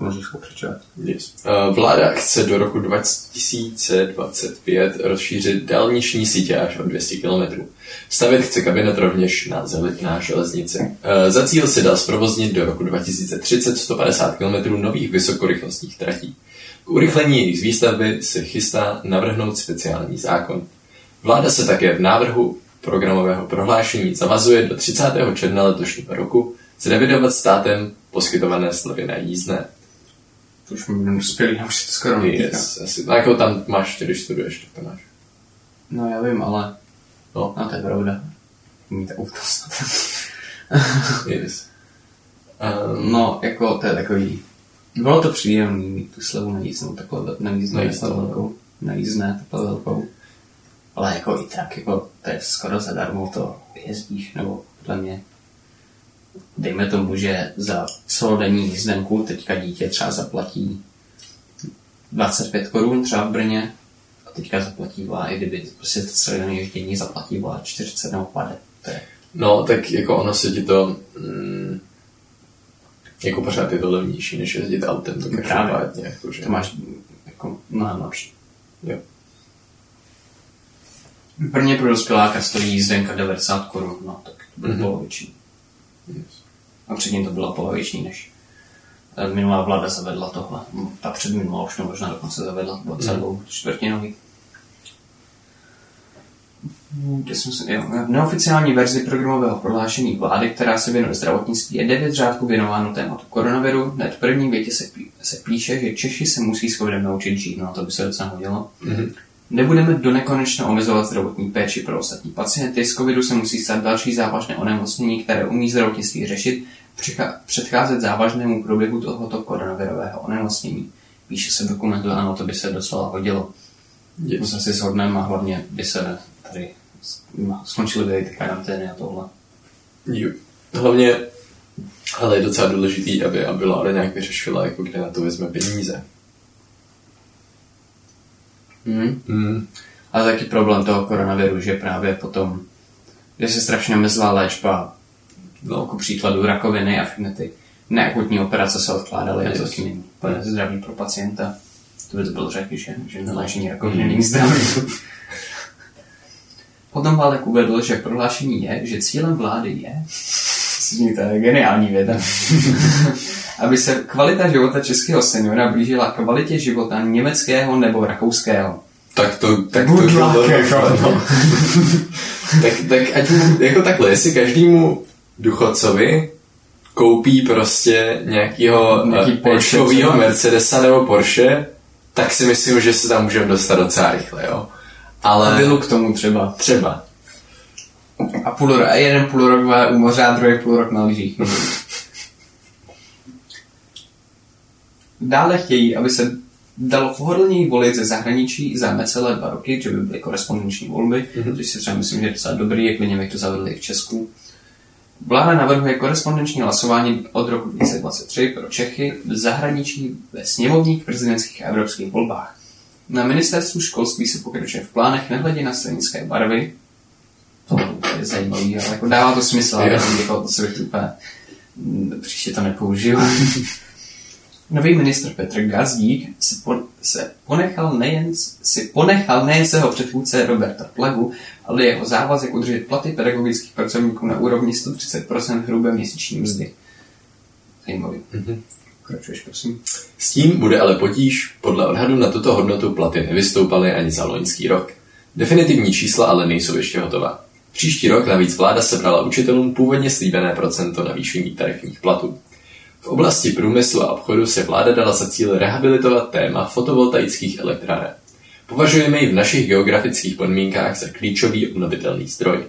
Můžeš pokračovat. Yes. Vláda chce do roku dva tisíce dvacet pět rozšířit dálniční sítě až o dvě stě kilometrů. Stavět chce kabinet rovněž na zelená železnice. Za cíl si dal zprovoznit do roku dva tisíce třicet sto padesát kilometrů nových vysokorychlostních tratí. K urychlení jejich výstavby se chystá navrhnout speciální zákon. Vláda se také v návrhu programového prohlášení zavazuje do třicátého června letošního roku zrevidovat státem poskytované slevy na jízdné. To už mi dospělý, už si to skoro yes, asi. No, jako tam máš, když studuješ, tak to máš. No já vím, ale... No, no to je pravda. Mít útost. Yes. Um, no, jako to je takový... Bylo to příjemný mít tu slevu na jízdnou, takhle na jízdnou, velkou, na jízdné, takhle velkou. Ale jako i tak, jako to je skoro zadarmo, to jezdíš, nebo podle mě... Dejme tomu, že za celodenní jízdenku teďka dítě třeba zaplatí dvacet pět korun třeba v Brně a teďka zaplatí vlá, i kdyby prostě celodenní ježdění zaplatí vlá čtyřicet nebo padesát. No, tak jako ono se ti to mm, jako pořád je to levnější, než jezdit autem, to každopádně. Jako, to máš jako mnohem lepší. Jo. V Brně pro dospěláka stojí jízdenka devadesát korun, no tak to bylo mm-hmm. větší. Yes. A předtím to byla poloviční, než minulá vláda zavedla tohle. Ta předminulá už to možná dokonce zavedla, byla celou čtvrtinový. V neoficiální verzi programového prohlášení vlády, která se věnuje zdravotnictví, je devět řádků věnováno tématu koronaviru. Hned v první větě se, pí- se píše, že Češi se musí s covidem naučit žít, no to by se docela hodilo. Mm-hmm. Nebudeme donekonečna omezovat zdravotní péči pro ostatní pacienty. Z covidu se musí stát další závažné onemocnění, které umí zdravotnictví řešit, předcházet závažnému průběhu tohoto koronavirového onemocnění. Píše se v dokumentu, ano, to by se docela hodilo. Yes. Musím si shodneme a hlavně by se tady skončily by ty karantény a tohle. Jo. Hlavně, ale je docela důležitý, aby byla nějak vyřešila, jako kde na to vezme peníze. Hmm. Hmm. A taky problém toho koronaviru, že právě potom, že se strašně omezla léčba, no, ku příkladu rakoviny a všechny ty neakutní operace se odkládaly, je to taky není zdraví pro pacienta. To by to bylo řeky, že, že neléčení rakoviny není zdraví. Potom Válek uvedl, že prohlášení je, že cílem vlády je, to je geniální věda, aby se kvalita života českého seniora blížila kvalitě života německého nebo rakouského. Tak to... Tak to luck, jako no. tak, tak ať mu, jako takhle, jestli každému duchodcovi koupí prostě nějakýho počkovýho Mercedesa nebo Porsche, tak si myslím, že se tam můžeme dostat docela rychle, jo. Ale... A bylo k tomu třeba. Třeba. A půl rok, jeden půl rok má u moře a druhý půl rok na lyžích. Dále chtějí, aby se dalo pohodlněji volit ze zahraničí za necelé dva roky, že by byly korespondenční volby, mm-hmm. což si třeba myslím, že je docela dobrý, jak by to zavedli v Česku. Vláda navrhuje korespondenční hlasování od roku dvacet dvacet tři pro Čechy v zahraničí ve sněmovních, prezidentských a evropských volbách. Na ministerstvu školství se pokračuje v plánech nehledě na stranické barvy. To je zajímavý, ale jako dává to smysl, ale jako to se bych úplně příště to nepoužil. Nový ministr Petr Gazdík se, po, se ponechal nejen, si ponechal nejen svého předchůdce Roberta Plagu, ale jeho závazek udržet platy pedagogických pracovníků na úrovni sto třicet procent hrubé měsíční mzdy. Zajímavý. Mm-hmm. Pokračuješ, prosím. S tím bude ale potíž. Podle odhadu na tuto hodnotu platy nevystoupaly ani za loňský rok. Definitivní čísla ale nejsou ještě hotová. Příští rok navíc vláda sebrala učitelům původně slíbené procento navýšení tarifních platů. V oblasti průmyslu a obchodu se vláda dala za cíl rehabilitovat téma fotovoltaických elektráren. Považujeme ji v našich geografických podmínkách za klíčový obnovitelný zdroj.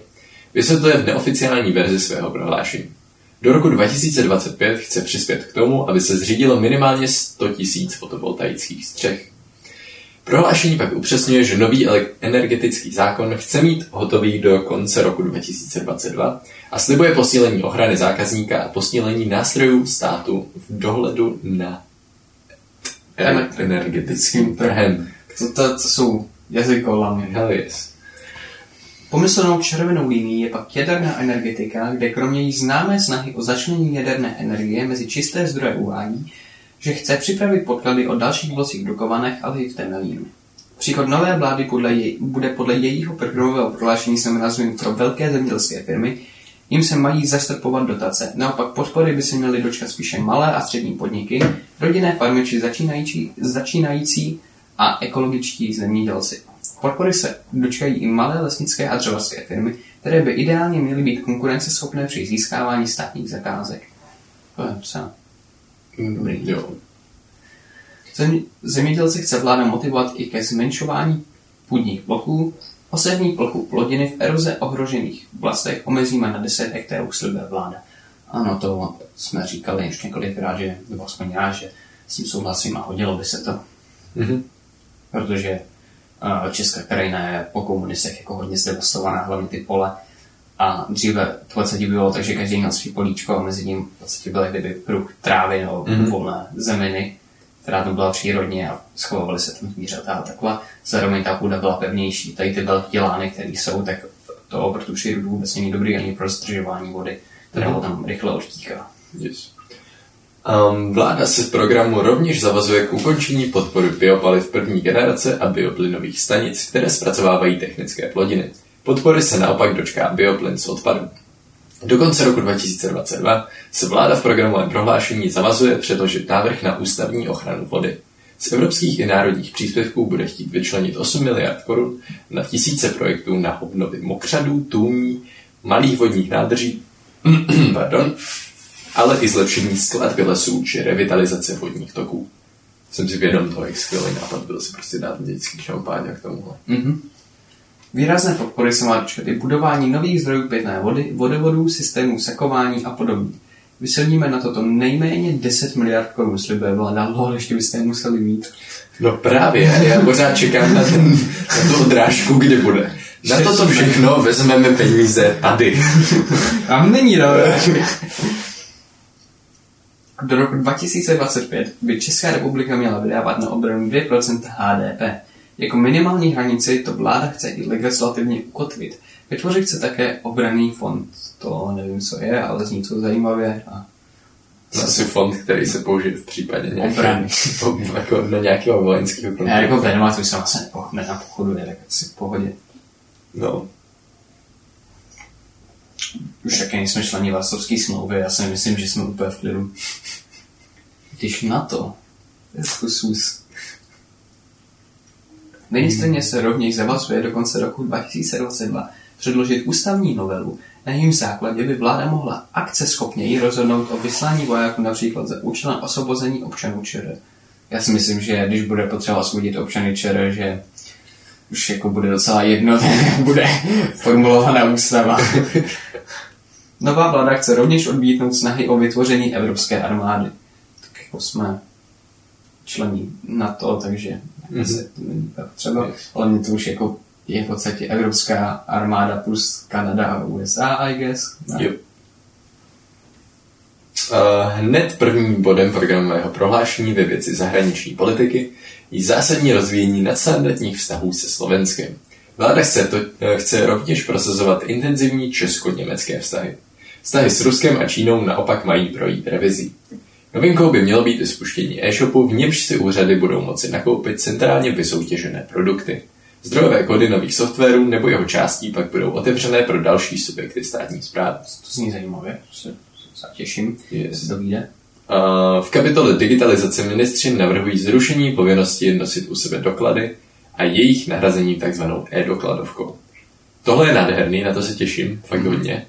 Vysvětluje v neoficiální verzi svého prohlášení. Do roku dva tisíce dvacet pět chce přispět k tomu, aby se zřídilo minimálně sto tisíc fotovoltaických střech. Prohlášení pak upřesňuje, že nový energetický zákon chce mít hotový do konce roku dva tisíce dvacet dva a slibuje posílení ochrany zákazníka a posílení nástrojů státu v dohledu na energetickým trhem. To, to, to jsou jazykolamy. Hell yes. Pomyslnou červenou linií je pak jaderná energetika, kde kromě jí známé snahy o začlenění jaderné energie mezi čisté zdroje uvádí, že chce připravit podklady o dalších blocích v Dukovanech, ale i v Temelíně. Příchod nové vlády podle jej, bude podle jejího programového prohlášení znamenazujím pro velké zemědělské firmy, jim se mají zastrpovat dotace, naopak podpory by se měly dočkat spíše malé a střední podniky, rodinné farmy či začínající, začínající a ekologičtí zemědělci. Podpory se dočkají i malé lesnické a dřevařské firmy, které by ideálně měly být konkurenceschopné při získávání státních zakázek. To je psa. Zem, zemědělce chce vláda motivovat i ke zmenšování půdních bloků. Osevní plochu plodiny v eroze ohrožených oblastech omezíme na deset hektarů, slibuje vláda. Ano, to jsme říkali ještě několikrát, že, nebo aspoň já, že s tím souhlasím a hodilo by se to. Mm-hmm. Protože uh, česká krajina je po komunistech jako hodně zdevastovaná, hlavně ty pole. A dříve v podstatě bylo tak, že každý měl svý políčko a mezi ním v podstatě byl kdyby pruh trávy nebo mm-hmm. volné zeminy, která tam byla přírodně a schovaly se tam zvířata a takhle. Zároveň ta půda byla pevnější. Tady ty velké lány, které jsou, tak to obrtu přírodu vůbec není dobrý ani pro zdržování vody, která mm-hmm. tam rychle odtíká. Yes. Um, vláda se v programu rovněž zavazuje k ukončení podpory biopaliv první generace a bioplynových stanic, které zpracovávají technické plodiny. Podpory se naopak dočká bioplyn z odpadu. Do konce roku dva tisíce dvacet dva se vláda v programovém prohlášení zavazuje předložit návrh na ústavní ochranu vody. Z evropských i národních příspěvků bude chtít vyčlenit osm miliard korun na tisíce projektů na obnovy mokřadů, tůní, malých vodních nádrží, pardon, ale i zlepšení skladby lesů či revitalizace vodních toků. Jsem si vědom toho, jak skvělý nápad byl si prostě dát dětský šampáň k tomuhle. Mm-hmm. Výrazné podpory se má dočkat i budování nových zdrojů pitné vody, vodovodů, systémů sakování a podobně. Vysadíme na toto nejméně deset miliard korun, slibuje vláda, ale ještě byste je museli mít. No právě, já pořád čekám na, ten, na tu odrážku, kdy bude. Na toto všechno vezmeme peníze tady. A není dobré. Do roku dva tisíce dvacet pět by Česká republika měla vydávat na obranu dvě procenta há dé pé. Jako minimální hranici to vláda chce i legislativně ukotvit. Vytvořit se také obranný fond. To nevím, co je, ale zní to zajímavě. A to asi fond, který se použije v případě nějakého jako na nějakého vojenského konfliktu. Já jako vědomá, to už se vlastně nenapochoduje, tak si v pohodě. No. Už také nejsme členi Varšavské smlouvy, já si myslím, že jsme úplně v klidu. Když NATO je zkusus. Ministryně se rovněž zavazuje do konce roku dva tisíce dvacet dva předložit ústavní novelu, na jejím základě by vláda mohla akceschopněji rozhodnout o vyslání vojáků například za účelem osvobození občanů ČR. Já si myslím, že když bude potřeba osvobodit občany ČR, že už jako bude docela jedno, bude formulovaná ústava. Nová vláda chce rovněž odmítnout snahy o vytvoření evropské armády. Tak jako jsme člení NATO, takže mm-hmm. třeba, ale mě to už jako je v podstatě evropská armáda plus Kanada a U S A, I guess. No. Jo. Uh, hned prvním bodem programového prohlášení ve věci zahraniční politiky je zásadní rozvíjení nadstandardních vztahů se Slovenskem. Vláda chce, to, chce rovněž prosazovat intenzivní česko-německé vztahy. Vztahy s Ruskem a Čínou naopak mají projít revizí. Novinkou by mělo být i spuštění e-shopu, v němž si úřady budou moci nakoupit centrálně vysoutěžené produkty. Zdrojové kody nových softwarů nebo jeho částí pak budou otevřené pro další subjekty státní správy. To zní zajímavě, to se, se těším, jestli to vyjde. V kapitole digitalizace ministři navrhují zrušení povinnosti nosit u sebe doklady a jejich nahrazení takzvanou e-dokladovkou. Tohle je nádherný, na to se těším, fakt hodně.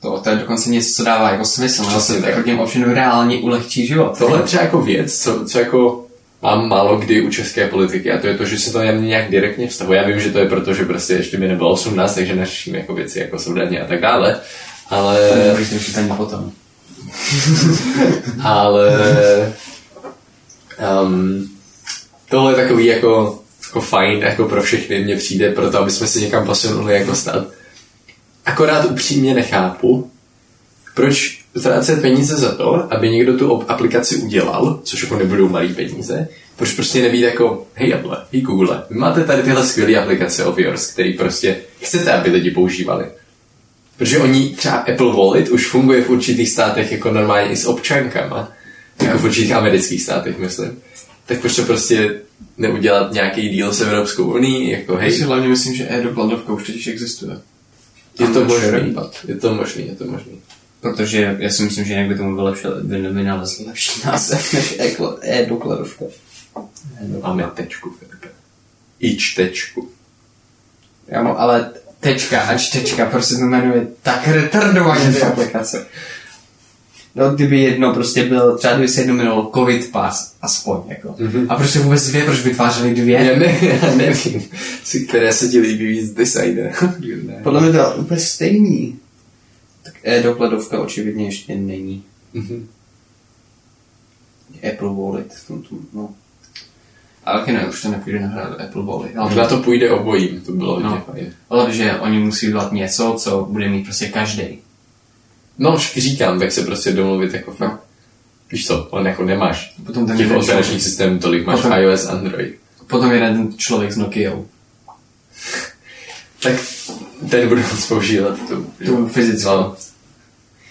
To, to je dokonce něco, co dává jako smysl, vlastně tak jako těm občanům reálně ulehčí život. Tohle je třeba jako věc, co, co jako mám málo kdy u české politiky, a to je to, že se to nějak direktně vztahuje. Já vím, že to je proto, že prostě ještě mi nebylo osmnáct, takže neřeším jako věci jako soudaně a tak dále, ale... To je potom. ale... Um, tohle je takový jako jako fajn jako pro všechny, mně přijde pro to, aby jsme se někam posunuli jako stát. Akorát upřímně nechápu, proč ztrácet peníze za to, aby někdo tu aplikaci udělal, což jako nebudou malý peníze, proč prostě nebýt jako, hej Apple, hej Google, vy máte tady tyhle skvělé aplikace of yours, který prostě chcete, aby lidi používali. Protože oni, třeba Apple Wallet už funguje v určitých státech jako normálně i s občankama, jako v určitých amerických státech, myslím. Tak proč to prostě neudělat nějaký deal s Evropskou unii, jako hej. Prostě hlavně myslím, že e-dokladovka už totiž existuje. Je to možný, je to možný, je to možný. Protože já si myslím, že nějak by tomu vylepšil, by vynalezl lepší název než e-dokladovka. Máme tečku, Filipe. I čtečku. Já mám ale tečka a čtečka, prostě to jmenuje tak retardovaně ty aplikace. No, kdyby jedno prostě byl, třeba kdyby se jedno jmenovalo COVID pass, aspoň, jako. Mm-hmm. A prostě vůbec dvě, proč vytvářeli dvě? Já, ne, já nevím, které se ti líbí víc designer. Podle mě to úplně stejný. Tak e-dokladovka očividně ještě není. Mm-hmm. Apple Wallet v tomto, no. Ale taky ne, už to nepůjde nahrát Apple Wallet. Možná to půjde obojím, to bylo no, vidět. Ale že oni musí dělat něco, co bude mít prostě každý. No, vždycky říkám, tak se prostě domluvit jako fakt. Víš co, on jako nemáš. Potom ten těch operačních systémů tolik, máš potom iOS, Android. Potom jeden ten člověk s Nokiou. Tak ten budu moc používat tu, tu fyzickou. No.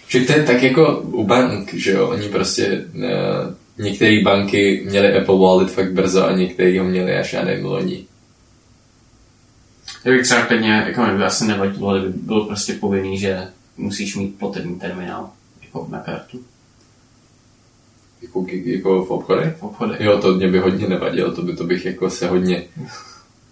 Však to je tak jako u bank, že jo, oni prostě... Uh, Některé banky měly Apple Wallet fakt brzo a některé ho měly až já nevím loni. Já bych třeba klidně, jako mě by asi nevadilo, kdyby bylo prostě povinný, že musíš mít platební terminál jako na kartu. Jako, jako v obchodech? V obchodech. Jo, to mě by hodně nevadilo, to by to bych jako se hodně...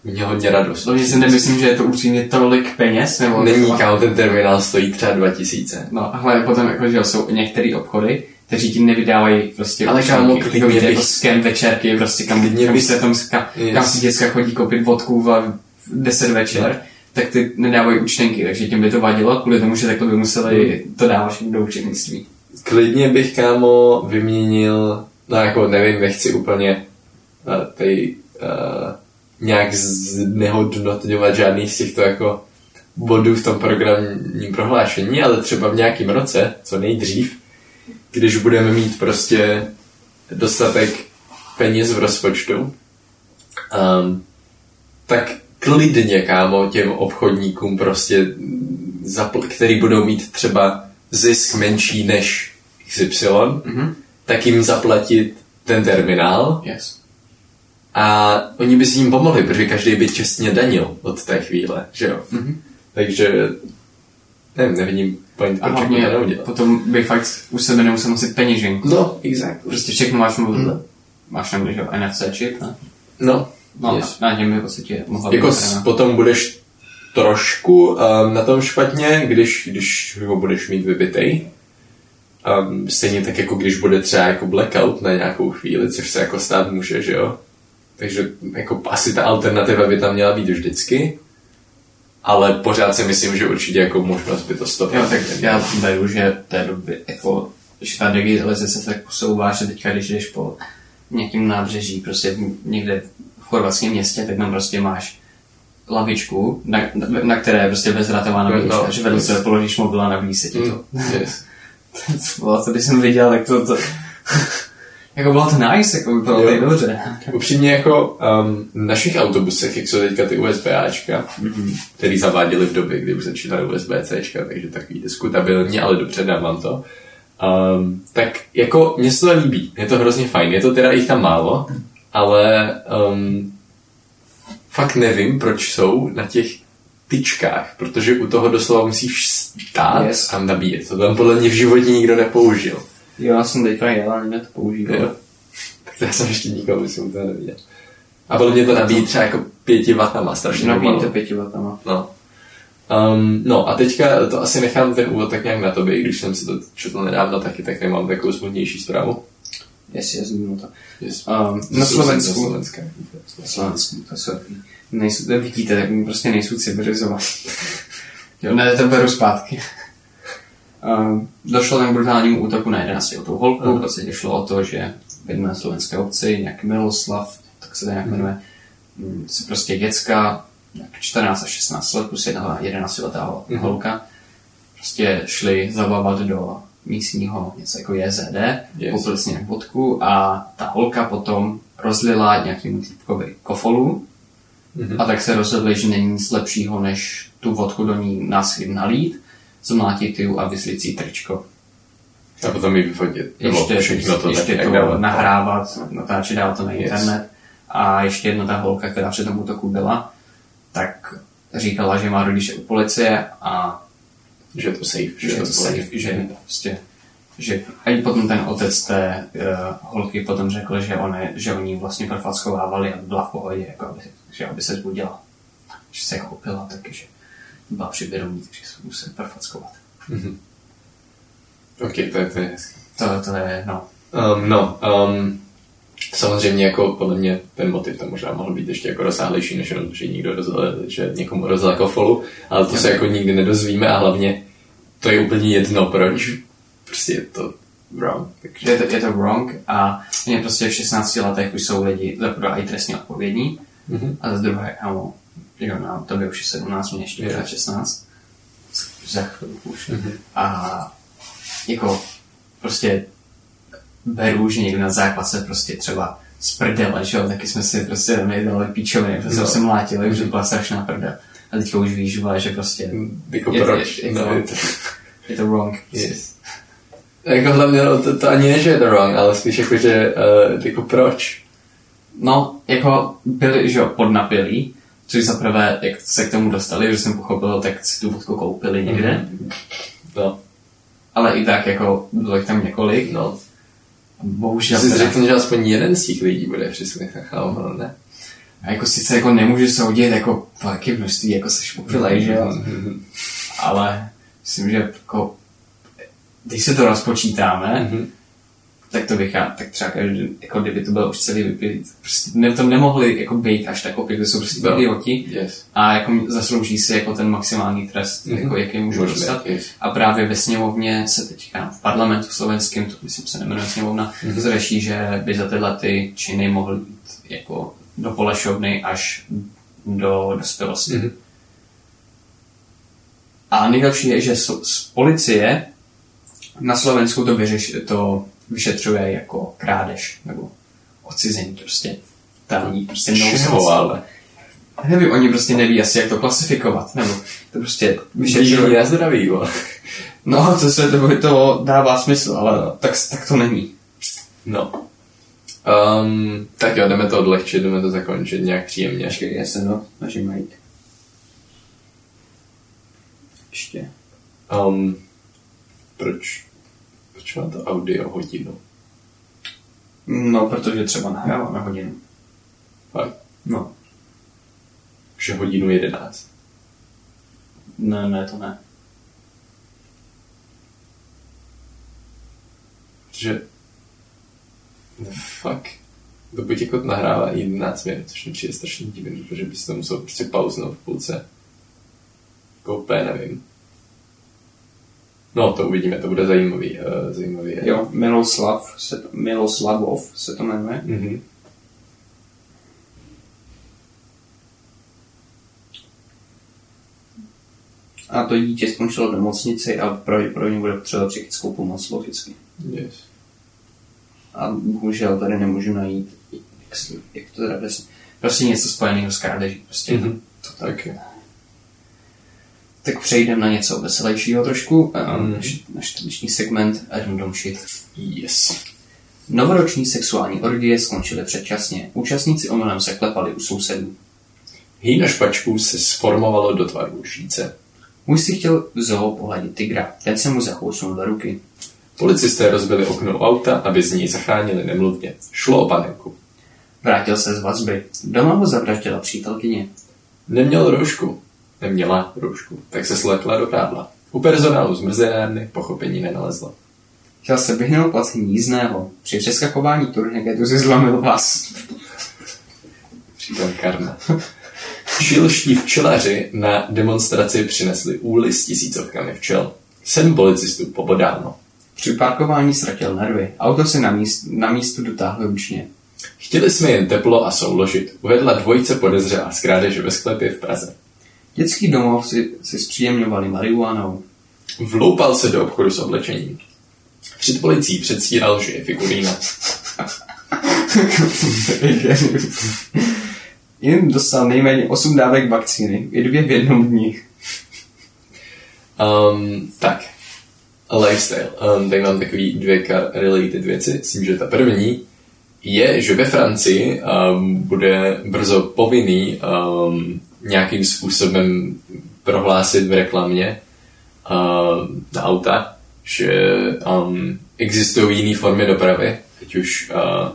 Mě hodně radost. To si nemyslím, že je to upřímně tolik peněz, nebo... Není, kam ten terminál stojí třeba dva tisíce. No, ale potom jako, že jsou některé obchody, kteří ti nevydávají prostě... Ale kámo, klidně bych... Skem večerky, prostě kam, klidně kam, bych... se tom, kam, yes. Kam si děcka chodí koupit vodku v deset večer, yeah. Tak ty nedávají účtenky, takže těm by to vadilo, kvůli tomu, že takhle by museli to dávat do účetnictví. Klidně bych, kámo, vyměnil... No jako nevím, nechci úplně tady uh, nějak znehodnotňovat žádný z těchto jako bodů v tom programním prohlášení, ale třeba v nějakém roce, co nejdřív, když budeme mít prostě dostatek peněz v rozpočtu, um, tak klidně, kámo, těm obchodníkům prostě, zapl- který budou mít třeba zisk menší než X Y, mm-hmm. tak jim zaplatit ten terminál. Yes. A oni by s ním pomohli, protože každý by čestně danil od té chvíle, že jo? Mm-hmm. Takže... Nevím, nevidím point, proč to neudělat. Potom bych fakt u sebe nemusel nosit peněženku. No, exactly. Prostě všechno máš mluvit. Mm. Máš tam že N F C čip, ne? No. No, yes. Na něm by vlastně mohla jako být. Jako potom budeš trošku um, na tom špatně, když, když ho budeš mít vybitej. Um, stejně tak, jako když bude třeba jako blackout na nějakou chvíli, což se jako stát může, že jo? Takže jako asi ta alternativa by tam měla být vždycky. Ale pořád si myslím, že určitě jako možnost by to stopit. Jo, tak já beru, že v té době, jako, že ta digitalizace se tak posouvá, že teďka, když jdeš po nějakým nábřeží, prostě někde v chorvatském městě, tak tam prostě máš lavičku, na, na, na které je prostě bezratová nabíječka, no, že vedle yes. sebe položíš mobil a nabíjí se ti to. Mm, yes. To, co když jsem viděl, tak to... to jako bylo to nice, jako vypadalo tady dobře. Upřímně jako um, v našich autobusech, jak jsou teďka ty U S B Ačka, mm-hmm. který zaváděli v době, kdy už začínaly U S B Céčka, takže takový diskutabilní, ale dobře, dávám to. Um, tak jako mě se to líbí, je to hrozně fajn, je to teda jich tam málo, ale um, fakt nevím, proč jsou na těch tyčkách, protože u toho doslova musíš stát yes. a nabíjet. To tam podle mě v životě nikdo nepoužil. Jo, já jsem teďka jel, ale mě to používal. Jo. Tak to já jsem ještě nikomu jsem to neviděl. A bylo mě to nabíjí třeba jako pěti vatama, strašně nabíjí to pěti vatama. No. Um, no a teďka to asi nechám ten úvod tak nějak na tobě, i když jsem si to četl nedávno taky, tak nemám takovou smutnější zprávu. Yes, yes, no to. Yes. Um, na Slovensku. Na Slovensku. Na Slovensku, to jsou nejsou, vidíte, tak mi prostě nejsou civilizovaní. Jo, ne, to beru zpátky. Uh, došlo k brutálnímu útoku na jedenáctiletou holku, uh-huh. protože šlo o to, že v jedné slovenské obci, nějaký Miloslav, tak se to nějak jmenuje, si prostě děcka, čtrnáct až šestnáct let, plus jedna jedenáctiletá holka, mm-hmm. prostě šli zabavat do místního něco jako J Z D, yes. popili si nějak vodku a ta holka potom rozlila nějakému týpkovi kofolu mm-hmm. a tak se rozhodli, že není nic lepšího, než tu vodku do ní násilím nalít, zmlátit ju a vyslit jí tričko. A potom ji vyfotit. Ještě, ještě to, ještě to dávat, nahrávat, natáčet, dál to na yes. internet. A ještě jedna ta holka, která před tomu útoku byla, tak říkala, že má rodiče u policie a že je to safe, že, že je to safe, že prostě, že a i potom ten otec té uh, holky potom řekl, že oni, že oni vlastně profackovávali a byla v pohodě, jako aby, že aby se zbudila, že se chopila taky, že byla přivědomí, takže se museli profackovat. Mm-hmm. Ok, to je, to je hezký. To, to je, no. Um, no, um, samozřejmě jako podle mě ten motiv tam možná mohl být ještě jako rozsáhlejší, než jenom, že někdo rozhodl, že někomu rozhodl kofolu, ale to se jako nikdy nedozvíme a hlavně to je úplně jedno, proč. Prostě je to wrong. Takže... Je, to, je to wrong a mě prostě v šestnácti letech už jsou lidi za prvé i trestně odpovědní mm-hmm. a za druhé, ano, jo, no, to by už je sedmnáct, mě ještě yeah. šestnáct, za chvilku už. Mm-hmm. A jako prostě beru, že někdo na základce prostě třeba z prdele, že jo, taky jsme si prostě dali píčoviny, protože jsme no. se mlátili, že byla strašná prdel. A teďka už víš, že prostě jako je, proč? Je, je, no. je, to, je to wrong. Yes. Jako hlavně no, to, to ani ne, že je to wrong, ale spíš jako, že uh, jako proč? No, jako byli, že jo, podnapilí, což zaprvé, jak se k tomu dostali, že jsem pochopil, tak si tu vodku koupili někde. Mm-hmm. No. Ale i tak, jako, bylo jich tam několik, no. Bohužel... Jsi řekl, že aspoň jeden z těch lidí bude přisměchat, ale ono ne. A jako sice jako nemůžeš soudit, jako velké množství, jako se šmupilej, že jo? Mm-hmm. Ale myslím, že jako, když se to rozpočítáme, mm-hmm. tak to vychází, tak třeba, jako kdyby to bylo už celý vypilý, prostě ne, to nemohli jako být až tak opět, to jsou prostě no. idioti yes. a jako zaslouží si jako ten maximální trest, mm-hmm. jako jaký můžou dostat. Yes. A právě ve sněmovně se teďka v parlamentu slovenském, to myslím se nemenuje sněmovna, mm-hmm. zřeší, že by za tyhle ty činy mohly být jako do polešovny až do dospělosti. Mm-hmm. A nejlepší je, že z, z policie na Slovensku to vyřeší, to vyšetřuje jako krádež nebo odcizení prostě. Tam prostě čeho, ale? Nevím, oni prostě neví asi, jak to klasifikovat. Nebo to prostě vyšetřuje. Já zdraví, ale. No, to se to, to dává smysl, ale tak, tak to není. No. Um, tak jo, jdeme to odlehčit, jdeme to zakončit nějak příjemně. Ještě, já se no, nažím najít. Ještě. Um, proč? Proč má to audio hodinu? No, protože třeba nahrává na hodinu. Fakt? No. Že hodinu jedenáct? Ne, ne, to ne. Protože... No, fuck. To buď jako nahrává jedenáct minut, což mi přijde strašně divný, protože by se to musel prostě pauznout v půlce. Jako úplně nevím. No, to uvidíme, to bude zajímavý. Uh, zajímavý jo, Miloslav, se to, Miloslavov se to jmenuje. Mm-hmm. A to dítě skončilo v nemocnici a pravděpodobně bude potřebovat psychickou pomoc logicky. Yes. A bohužel tady nemůžu najít, jak, si, jak to teda přesně. Prostě něco spojeného s krádeží. Prostě mm-hmm. to tak je. Tak přejdeme na něco veselějšího trošku, um, naš, naš tradiční segment I don't dumb shit. Yes. Novoroční sexuální orgie skončily předčasně. Účastníci omylem se klepali u sousedů. Hýna špačků se sformovalo do tvaru šíce. Muž si chtěl v zoo pohladit tygra, ten se mu zachousnul do ruky. Policisté rozbili okno auta, aby z něj zachránili nemluvně. Šlo o panenku. Vrátil se z vazby. Doma ho zavraždila přítelkyně. Neměl roušku. Neměla roušku, tak se slekla do prádla. U personálu zmrzerárny pochopení nenalezla. Chtěl se vyhnout placení jízdného. Při přeskakování turniketu si zlomil vás. Přítel karma. Šilští včelaři na demonstraci přinesli úly s tisícovkami včel. Sedm policistů pobodáno. Při parkování ztratil nervy. Auto si na, míst, na místu dotáhlo ručně. Chtěli jsme jen teplo a souložit, uvedla dvojice podezřelá z krádeže ve sklepě v Praze. Dětský domov si, si zpříjemňovali marihuanou. Vloupal se do obchodu s oblečením. Před policií předstíral, že je figurína. Jen dostal nejméně osm dávek vakcíny, i dvě v jednom dní. Um, tak, lifestyle. Um, tak mám takový dvě related věci. Myslím, že ta první je, že ve Francii um, bude brzo povinný um, nějakým způsobem prohlásit v reklamě um, na auta, že um, existují jiné formy dopravy, ať už, uh,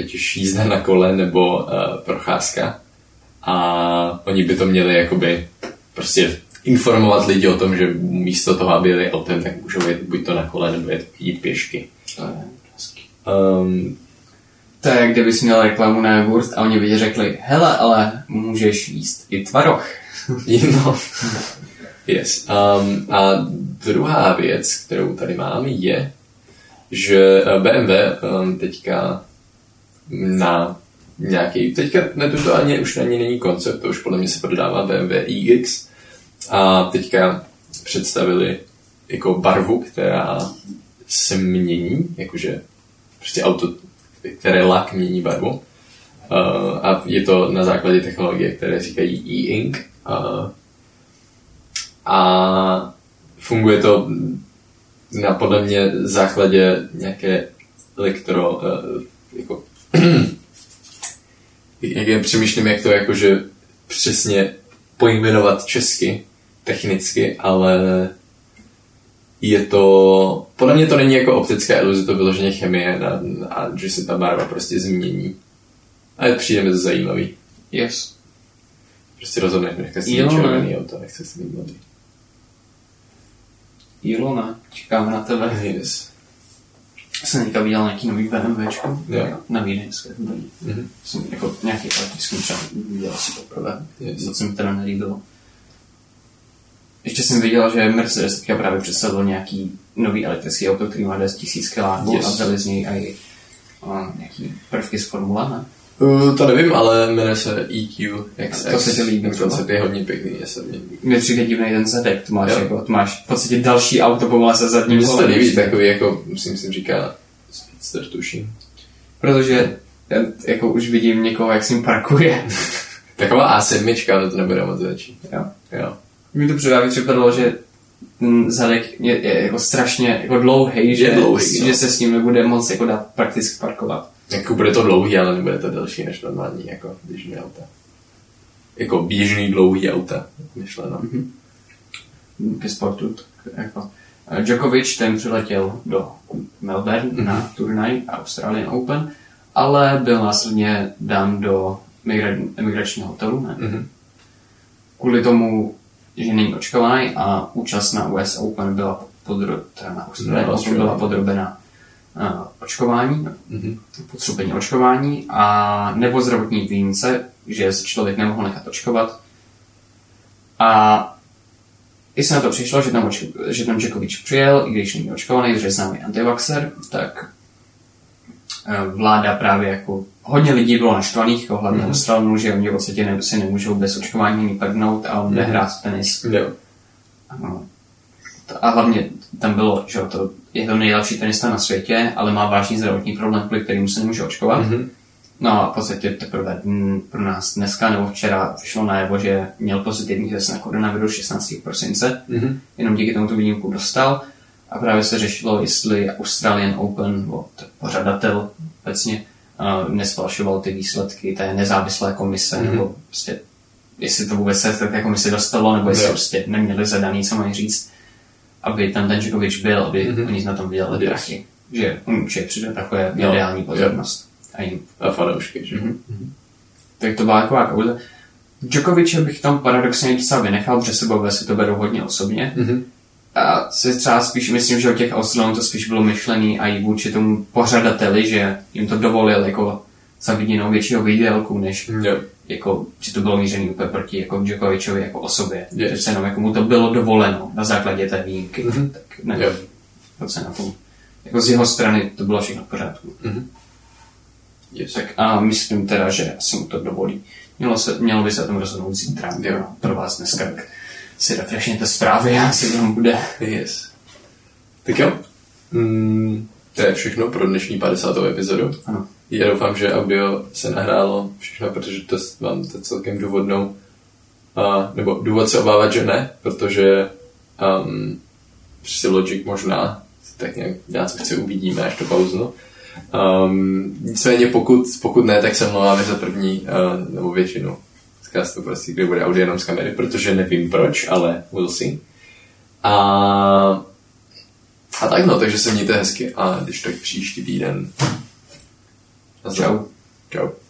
ať už jízda na kole nebo uh, procházka. A oni by to měli jakoby prostě informovat lidi o tom, že místo toho, aby jeli autem, tak můžou jít buď to na kole, nebo jít pěšky. Um, to je, kdyby jsi měl reklamu na jogurt a oni by řekli, hele, ale můžeš jíst i tvaroh. No. Yes. Um, a druhá věc, kterou tady máme, je, že bé em vé um, teďka na nějaký, teďka netuto ani už na ní není koncept, to už podle mě se prodává bé em vé iX, a teďka představili jako barvu, která se mění, jakože prostě auto, které lak mění barvu. Uh, a je to na základě technologie, které říkají E-Ink. Uh, a funguje to na podle mě základě nějaké elektro... Uh, jako jak jen přemýšlím, jak to jakože přesně pojmenovat česky, technicky, ale je to... Podle mě to není jako optická iluze, to vyloženě chemie a, a že se ta barva prostě změní. Ale přijde mi to zajímavý. Yes. Prostě rozhodně nechce si mít červený auto, nechce si mít modrý. Ilona, čekám na tebe. Yes. Jsem někam viděl nějaký nový BMWčko, yeah. Na vídeňské výborní. Mm-hmm. Jsem jako nějaký elektrický třeba viděl asi poprvé, yes. To se mi teda nelíbilo. Ještě jsem viděl, že Mercedes teďka právě představil nějaký nový elektrický auto, který má deset tisíc kiláků, yes. A vzali z něj aj a nějaký prvky z formule, ne? Uh, to nevím, ale jmenuje se E Q X X. To se ti líbí. Ten koncept je hodně pěkný. Mně přijde divnej ten zadek, to máš, jako, to máš v podstatě další auto povole se zadním kolem. Mně se to líbí takový, jako musím si říkat, speedster tuším. Protože já, jako už vidím někoho, jak s ním parkuje. Taková á sedm, ale to nebude moc větší. Jo. Jo. Mně to předávě připadalo, že ten zadek je, je jako strašně jako dlouhý, že, dlouhý no. Že se s ním nebude moc jako dát prakticky parkovat. Jako bude to dlouhý, ale nebude to delší než normální, jako běžný auta. Jako běžný dlouhý auta, myšleno. Mm-hmm. Ke sportu, jako. Djokovic, ten přiletěl do Melbourne, mm-hmm. na turnaj Australian Open, ale byl následně dán do migra- emigračního hotelu, ne? Mm-hmm. Kvůli tomu, že není očkovaný a účast na U S Open byla, podro- na Australian no, Open byla podrobena očkování, mm-hmm. podstupení očkování a nebo zdravotní výjimce, že se člověk nemohl nechat očkovat. A i se na to přišlo, že tam, že tam Djokovic přijel, i když není očkovaný, že je známý antivaxer, tak vláda právě jako hodně lidí bylo naštvaných k hlavně mm-hmm. že oni v podstatě si nemůžou bez očkování vypadnout a on jde mm-hmm. hrát tenis. Yeah. A hlavně tam bylo, že to je to nejlepší tenista na světě, ale má vážný zdravotní problém, kvůli kterému se nemůže očkovat. Mm-hmm. No a v podstatě teprve pro nás dneska nebo včera vyšlo najevo, že měl pozitivní test na koronaviru šestnáctého prosince. Mm-hmm. Jenom díky tomu tu výjimku dostal. A právě se řešilo, jestli Australian Open, nebo pořadatel obecně, uh, nesfalšoval ty výsledky té nezávislé komise, mm-hmm. nebo prostě, jestli to vůbec se té komise dostalo, nebo jestli no. prostě neměli zadaný, co mají říct. Aby tam ten Djokovic byl, aby mm-hmm. oni na tom vydělali yes. prachy. Že on už je přidal takové mediální no, pozornost. Jo. A jim. A fanoušky, že? Mm-hmm. Mm-hmm. Tak to byla taková kauza. Djokoviče bych tam paradoxně docela vynechal, protože sebové si to berou hodně osobně. Mm-hmm. A si třeba spíš myslím, že o těch Australanů to spíš bylo myšlený a i vůči tomu pořadateli, že jim to dovolil jako za viděnou většího výdělku, než mm-hmm. jako, že to bylo mířený úplně proti jako Djokovičovi jako osobě. Yes. Že se jenom jako mu to bylo dovoleno na základě té výjimky. Mm-hmm. Tak nevím, yep. proč se na tom. Jako z jeho strany to bylo všechno v pořádku. Mm-hmm. Děsek. A myslím teda, že asi mu to dovolí. Mělo, se, mělo by se o tom rozhodnout zítra. Jo, pro vás dneska si refreshněte zprávy a se tam bude. Yes. Tak jo. Mm, to je všechno pro dnešní padesátou epizodu. Ano. Já doufám, že audio se nahrálo všechno, protože to vám to celkem důvodnou. A, nebo důvod se obávat, že ne, protože um, si Logic možná tak nějak dělat, co chci, uvidíme, až to pauznu. Um, nicméně pokud, pokud ne, tak se mluváme za první uh, nebo většinu zkaz to prostě, kde bude audio jenom z kamery, protože nevím proč, ale we'll see. A, a tak no, takže se mějte hezky a když tak příští týden. Čau. Čau.